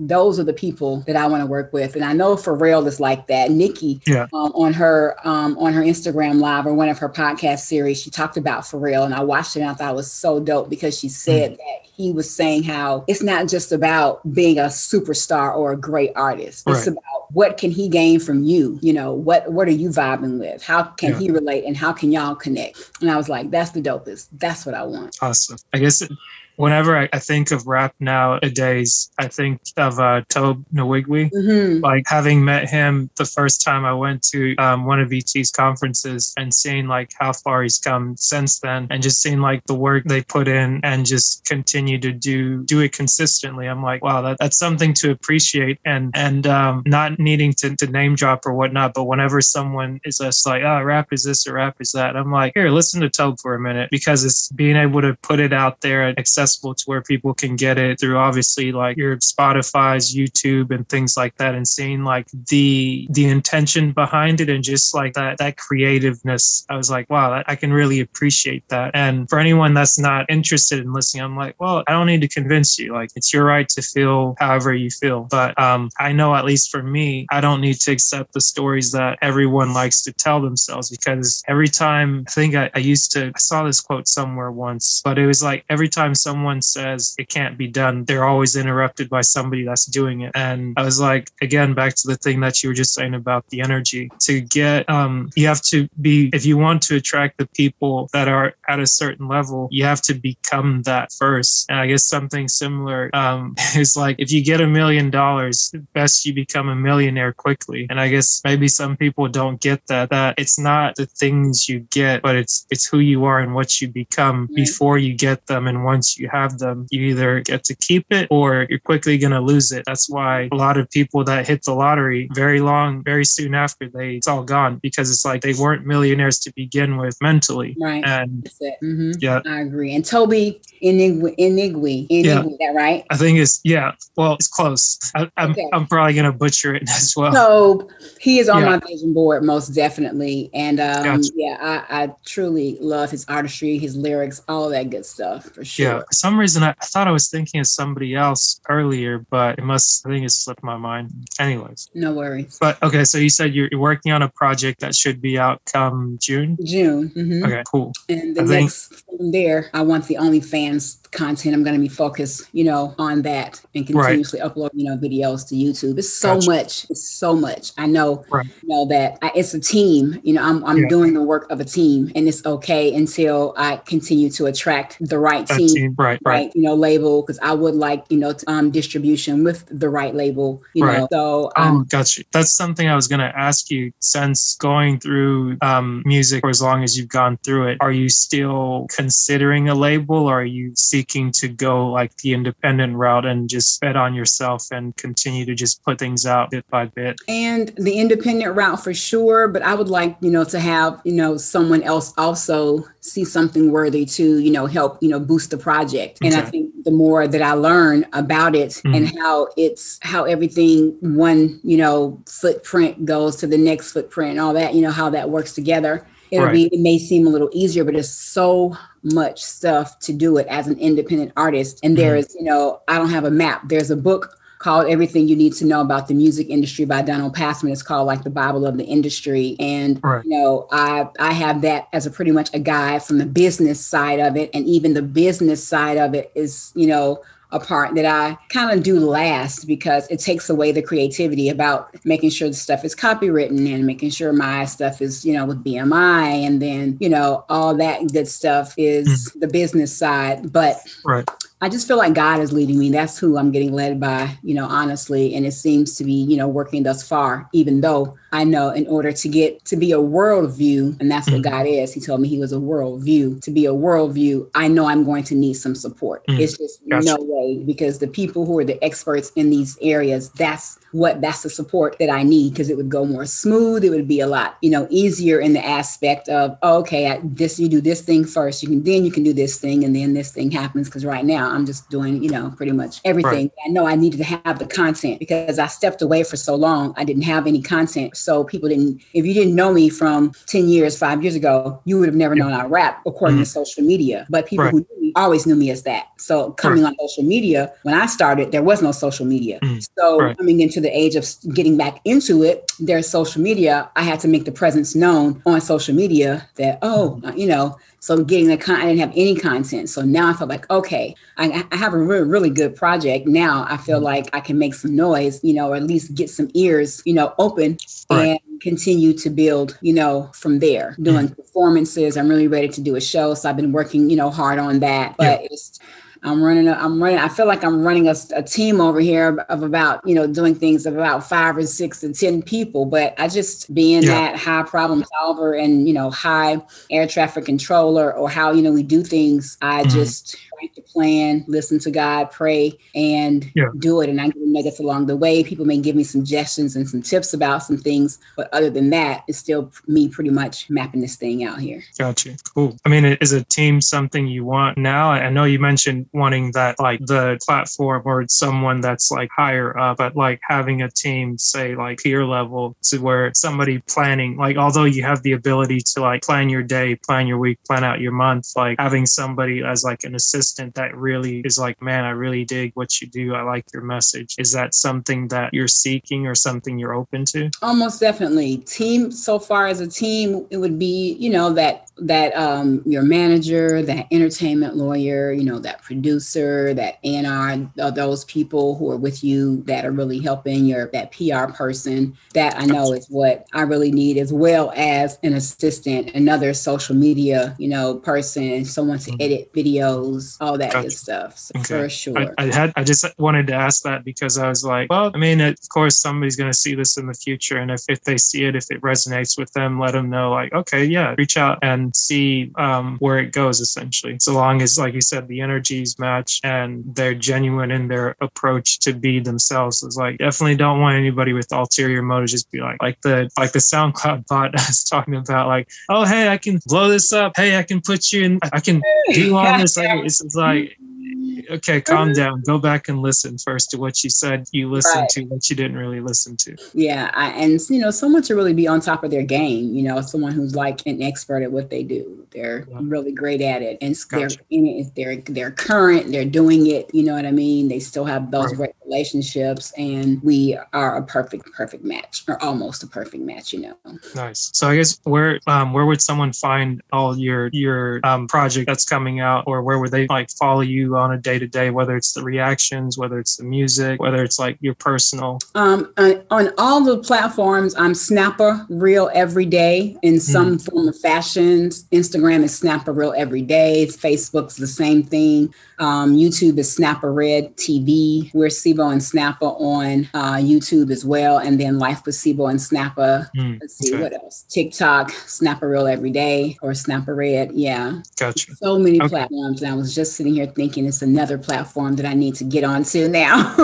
those are the people that I want to work with. And I know Pharrell is like that. Nikki, on her Instagram Live or one of her podcast series, she talked about Pharrell, and I watched it, and I thought it was so dope because she said that he was saying how it's not just about being a superstar or a great artist. It's about what can he gain from you? You know, what are you vibing with? How can he relate, and how can y'all connect? And I was like, that's the dopest. That's what I want. Awesome. I guess whenever I think of rap nowadays, I think of Tobe Nwigwe. Like having met him the first time I went to one of ET's conferences and seeing like how far he's come since then, and just seeing like the work they put in and just continue to do it consistently. I'm like, wow, that's something to appreciate, and not needing to name drop or whatnot. But whenever someone is just like, oh, rap is this or rap is that, I'm like, here, listen to Tobe for a minute, because it's being able to put it out there and accessible to where people can get it through obviously like your Spotify's, YouTube, and things like that, and seeing like the intention behind it and just like that creativeness. I was like, wow, I can really appreciate that. And for anyone that's not interested in listening, I'm like, well, I don't need to convince you. Like, it's your right to feel however you feel. But I know, at least for me, I don't need to accept the stories that everyone likes to tell themselves, because every time, I think I saw this quote somewhere once, but it was like every time someone says it can't be done, they're always interrupted by somebody that's doing it. And I was like, again, back to the thing that you were just saying about the energy to get, you have to be, if you want to attract the people that are at a certain level, you have to become that first. And I guess something similar is like, if you get $1 million, best you become a millionaire quickly. And I guess maybe some people don't get that it's not the things you get, but it's who you are and what you become before you get them. And once you have them, you either get to keep it or you're quickly going to lose it. That's why a lot of people that hit the lottery very soon after, it's all gone, because it's like they weren't millionaires to begin with mentally. Right. And that's it. Mm-hmm. Yeah, I agree. And Tobe Nwigwe, is that right? I think it's, well, it's close. I'm probably going to butcher it as well. Tobe, he is on my vision board, most definitely. And I truly love his artistry, his lyrics, all of that good stuff. For sure. Yeah, for some reason I thought I was thinking of somebody else earlier, but I think it slipped my mind. Anyways, no worries. But okay, so you said you're working on a project that should be out come June. Mm-hmm. Okay, cool. And from there, I want the OnlyFans content. I'm going to be focused, you know, on that and continuously upload, you know, videos to YouTube. It's so much. It's so much. I know, you know, that it's a team. You know, I'm doing the work of a team, and it's okay until I continue to attract the right team, right, you know, label, because I would like, you know, distribution with the right label, you know. So got you. That's something I was going to ask you. Since going through music for as long as you've gone through it, are you still considering a label, or are you seeking to go like the independent route and just bet on yourself and continue to just put things out bit by bit? And the independent route for sure, but I would like, you know, to have, you know, someone else also see something worthy to, you know, help, you know, boost the project. And I think the more that I learn about it and how everything, one, footprint goes to the next footprint and all that, how that works together. It may seem a little easier, but it's so much stuff to do it as an independent artist. And there is, I don't have a map. There's a book called Everything You Need to Know About the Music Industry by Donald Passman. It's called like the Bible of the Industry. And, I have that as a pretty much a guide from the business side of it. And even the business side of it is, a part that I kind of do last because it takes away the creativity about making sure the stuff is copywritten and making sure my stuff is, with BMI and then, all that good stuff is the business side. But I just feel like God is leading me. That's who I'm getting led by, honestly. And it seems to be, working thus far, even though I know in order to get to be a worldview, and that's what God is. He told me he was a worldview. To be a worldview, I know I'm going to need some support. It's just no way, because the people who are the experts in these areas, that's the support that I need, because it would go more smooth. It would be a lot, easier in the aspect of, you do this thing first, you can do this thing, and then this thing happens. Because right now, I'm just doing, pretty much everything. Right. I know I needed to have the content because I stepped away for so long. I didn't have any content. So if you didn't know me from 10 years, 5 years ago, you would have never known I rap according to social media. But people who knew me always knew me as that. So coming on social media, when I started, there was no social media. So coming into the age of getting back into it, there's social media. I had to make the presence known on social media that, so getting I didn't have any content. So now I felt like, I have a really, really good project. Now I feel like I can make some noise, or at least get some ears, open and continue to build, from there. Doing performances. I'm really ready to do a show. So I've been working, hard on that. But I feel like I'm running a team over here of about, doing things of about 5 or 6 to 10 people. But I just being that high problem solver and, high air traffic controller, or how, we do things. I just write the plan, listen to God, pray, and do it. And I give nuggets along the way. People may give me suggestions and some tips about some things. But other than that, it's still me pretty much mapping this thing out here. Gotcha. Cool. I mean, is a team something you want now? I know you mentioned wanting that, like the platform or someone that's like higher up, but like having a team, say like peer level, to where somebody planning, like although you have the ability to like plan your day, plan your week, plan out your month, like having somebody as like an assistant that really is like, man, I really dig what you do. I like your message. Is that something that you're seeking or something you're open to? Almost definitely. Team, so far as a team, it would be, that your manager, that entertainment lawyer, that producer, that A&R, those people who are with you that are really helping that PR person, that I know is what I really need, as well as an assistant, another social media, person, someone to edit videos, all that good stuff. So for sure. I just wanted to ask that because I was like, well, I mean, of course, somebody's going to see this in the future. And if they see it, if it resonates with them, let them know like, reach out and see where it goes, essentially, so long as, like you said, the energies match and they're genuine in their approach to be themselves. It's like, definitely don't want anybody with ulterior motives. Just be like the SoundCloud bot I was talking about, like, oh hey, I can blow this up, hey, I can put you in, I can do all this. It's like, okay, calm down. Go back and listen first to what you said. You listened to what you didn't really listen to. Yeah. And someone to really be on top of their game, someone who's like an expert at what they do. They're really great at it. And they're in it. They're current. They're doing it. You know what I mean? They still have those great relationships. And we are a perfect match, or almost a perfect match, Nice. So I guess where would someone find all your project that's coming out, or where would they like follow you on a day-to-day, whether it's the reactions, whether it's the music, whether it's like your personal? On all the platforms, I'm Snappa Real Every Day in some form of fashion. Instagram is Snappa Real Every Day. Facebook's the same thing. YouTube is Snappa Red TV. We're SIVO and Snappa on YouTube as well. And then Life with SIVO and Snappa. Let's see, what else? TikTok, Snappa Real Every Day, or Snappa Red. Yeah. Gotcha. So many platforms. And I was just sitting here thinking it's another platform that I need to get onto now.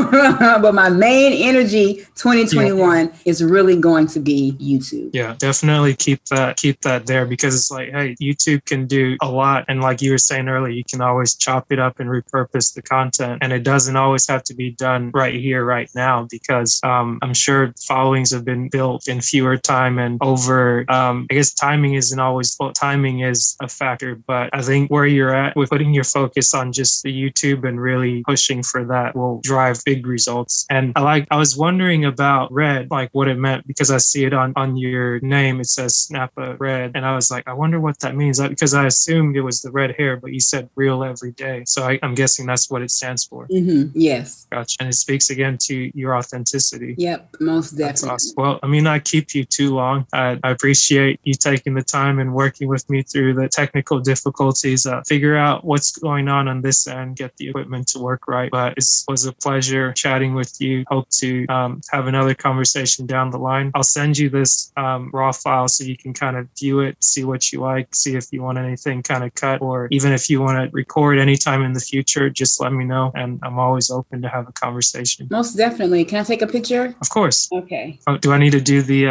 But my main energy 2021 is really going to be YouTube. Yeah, definitely keep that there, because it's like, hey, YouTube YouTube can do a lot. And like you were saying earlier, you can always chop it up and repurpose the content. And it doesn't always have to be done right here, right now, because I'm sure followings have been built in fewer time and over. I guess timing isn't always, well, timing is a factor, but I think where you're at with putting your focus on just the YouTube and really pushing for that will drive big results. And I was wondering about Red, like what it meant, because I see it on your name. It says Snappa Red. And I was like, I wonder what that means, because I assumed it was the red hair, but you said real every day. So I'm guessing that's what it stands for. Mm-hmm. Yes. Gotcha. And it speaks again to your authenticity. Yep, most definitely. That's awesome. Well, I mean, I keep you too long. I appreciate you taking the time and working with me through the technical difficulties, figure out what's going on this end, get the equipment to work right. But it was a pleasure chatting with you. Hope to have another conversation down the line. I'll send you this raw file so you can kind of view it, see what you like, see if you want anything kind of cut, or even if you want to record anytime in the future, just let me know. And I'm always open to have a conversation. Most definitely. Can I take a picture? Of course. Okay. Oh, do I need to do the,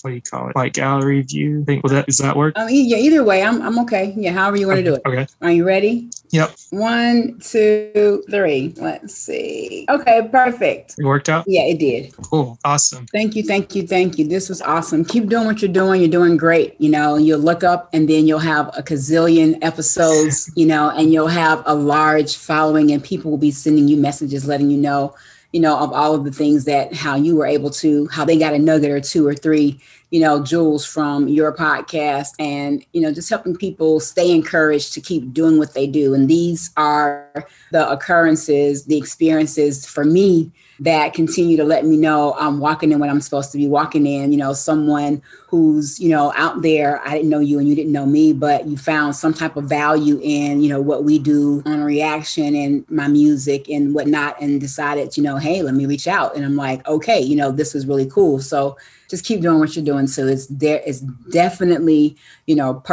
what do you call it? Like gallery view thing? Does that work? Yeah, either way, I'm okay. Yeah, however you want to do it. Okay. Are you ready? Yep. 1, 2, 3. Let's see. Okay, perfect. It worked out? Yeah, it did. Cool. Awesome. Thank you. Thank you. Thank you. This was awesome. Keep doing what you're doing. You're doing great. You know, you'll look up and then you'll have a gazillion episodes, you know, and you'll have a large following and people will be sending you messages, letting you know, of all of the things that how you were able to, how they got a nugget or two or three, you know, jewels from your podcast and, you know, just helping people stay encouraged to keep doing what they do. And these are the occurrences, the experiences for me that continue to let me know I'm walking in what I'm supposed to be walking in. You know, someone who's, you know, out there, I didn't know you and you didn't know me, but you found some type of value in, you know, what we do on Reaction and my music and whatnot, and decided, you know, hey, let me reach out. And I'm like, okay, you know, this was really cool. So just keep doing what you're doing. So it's there. It's definitely, you know,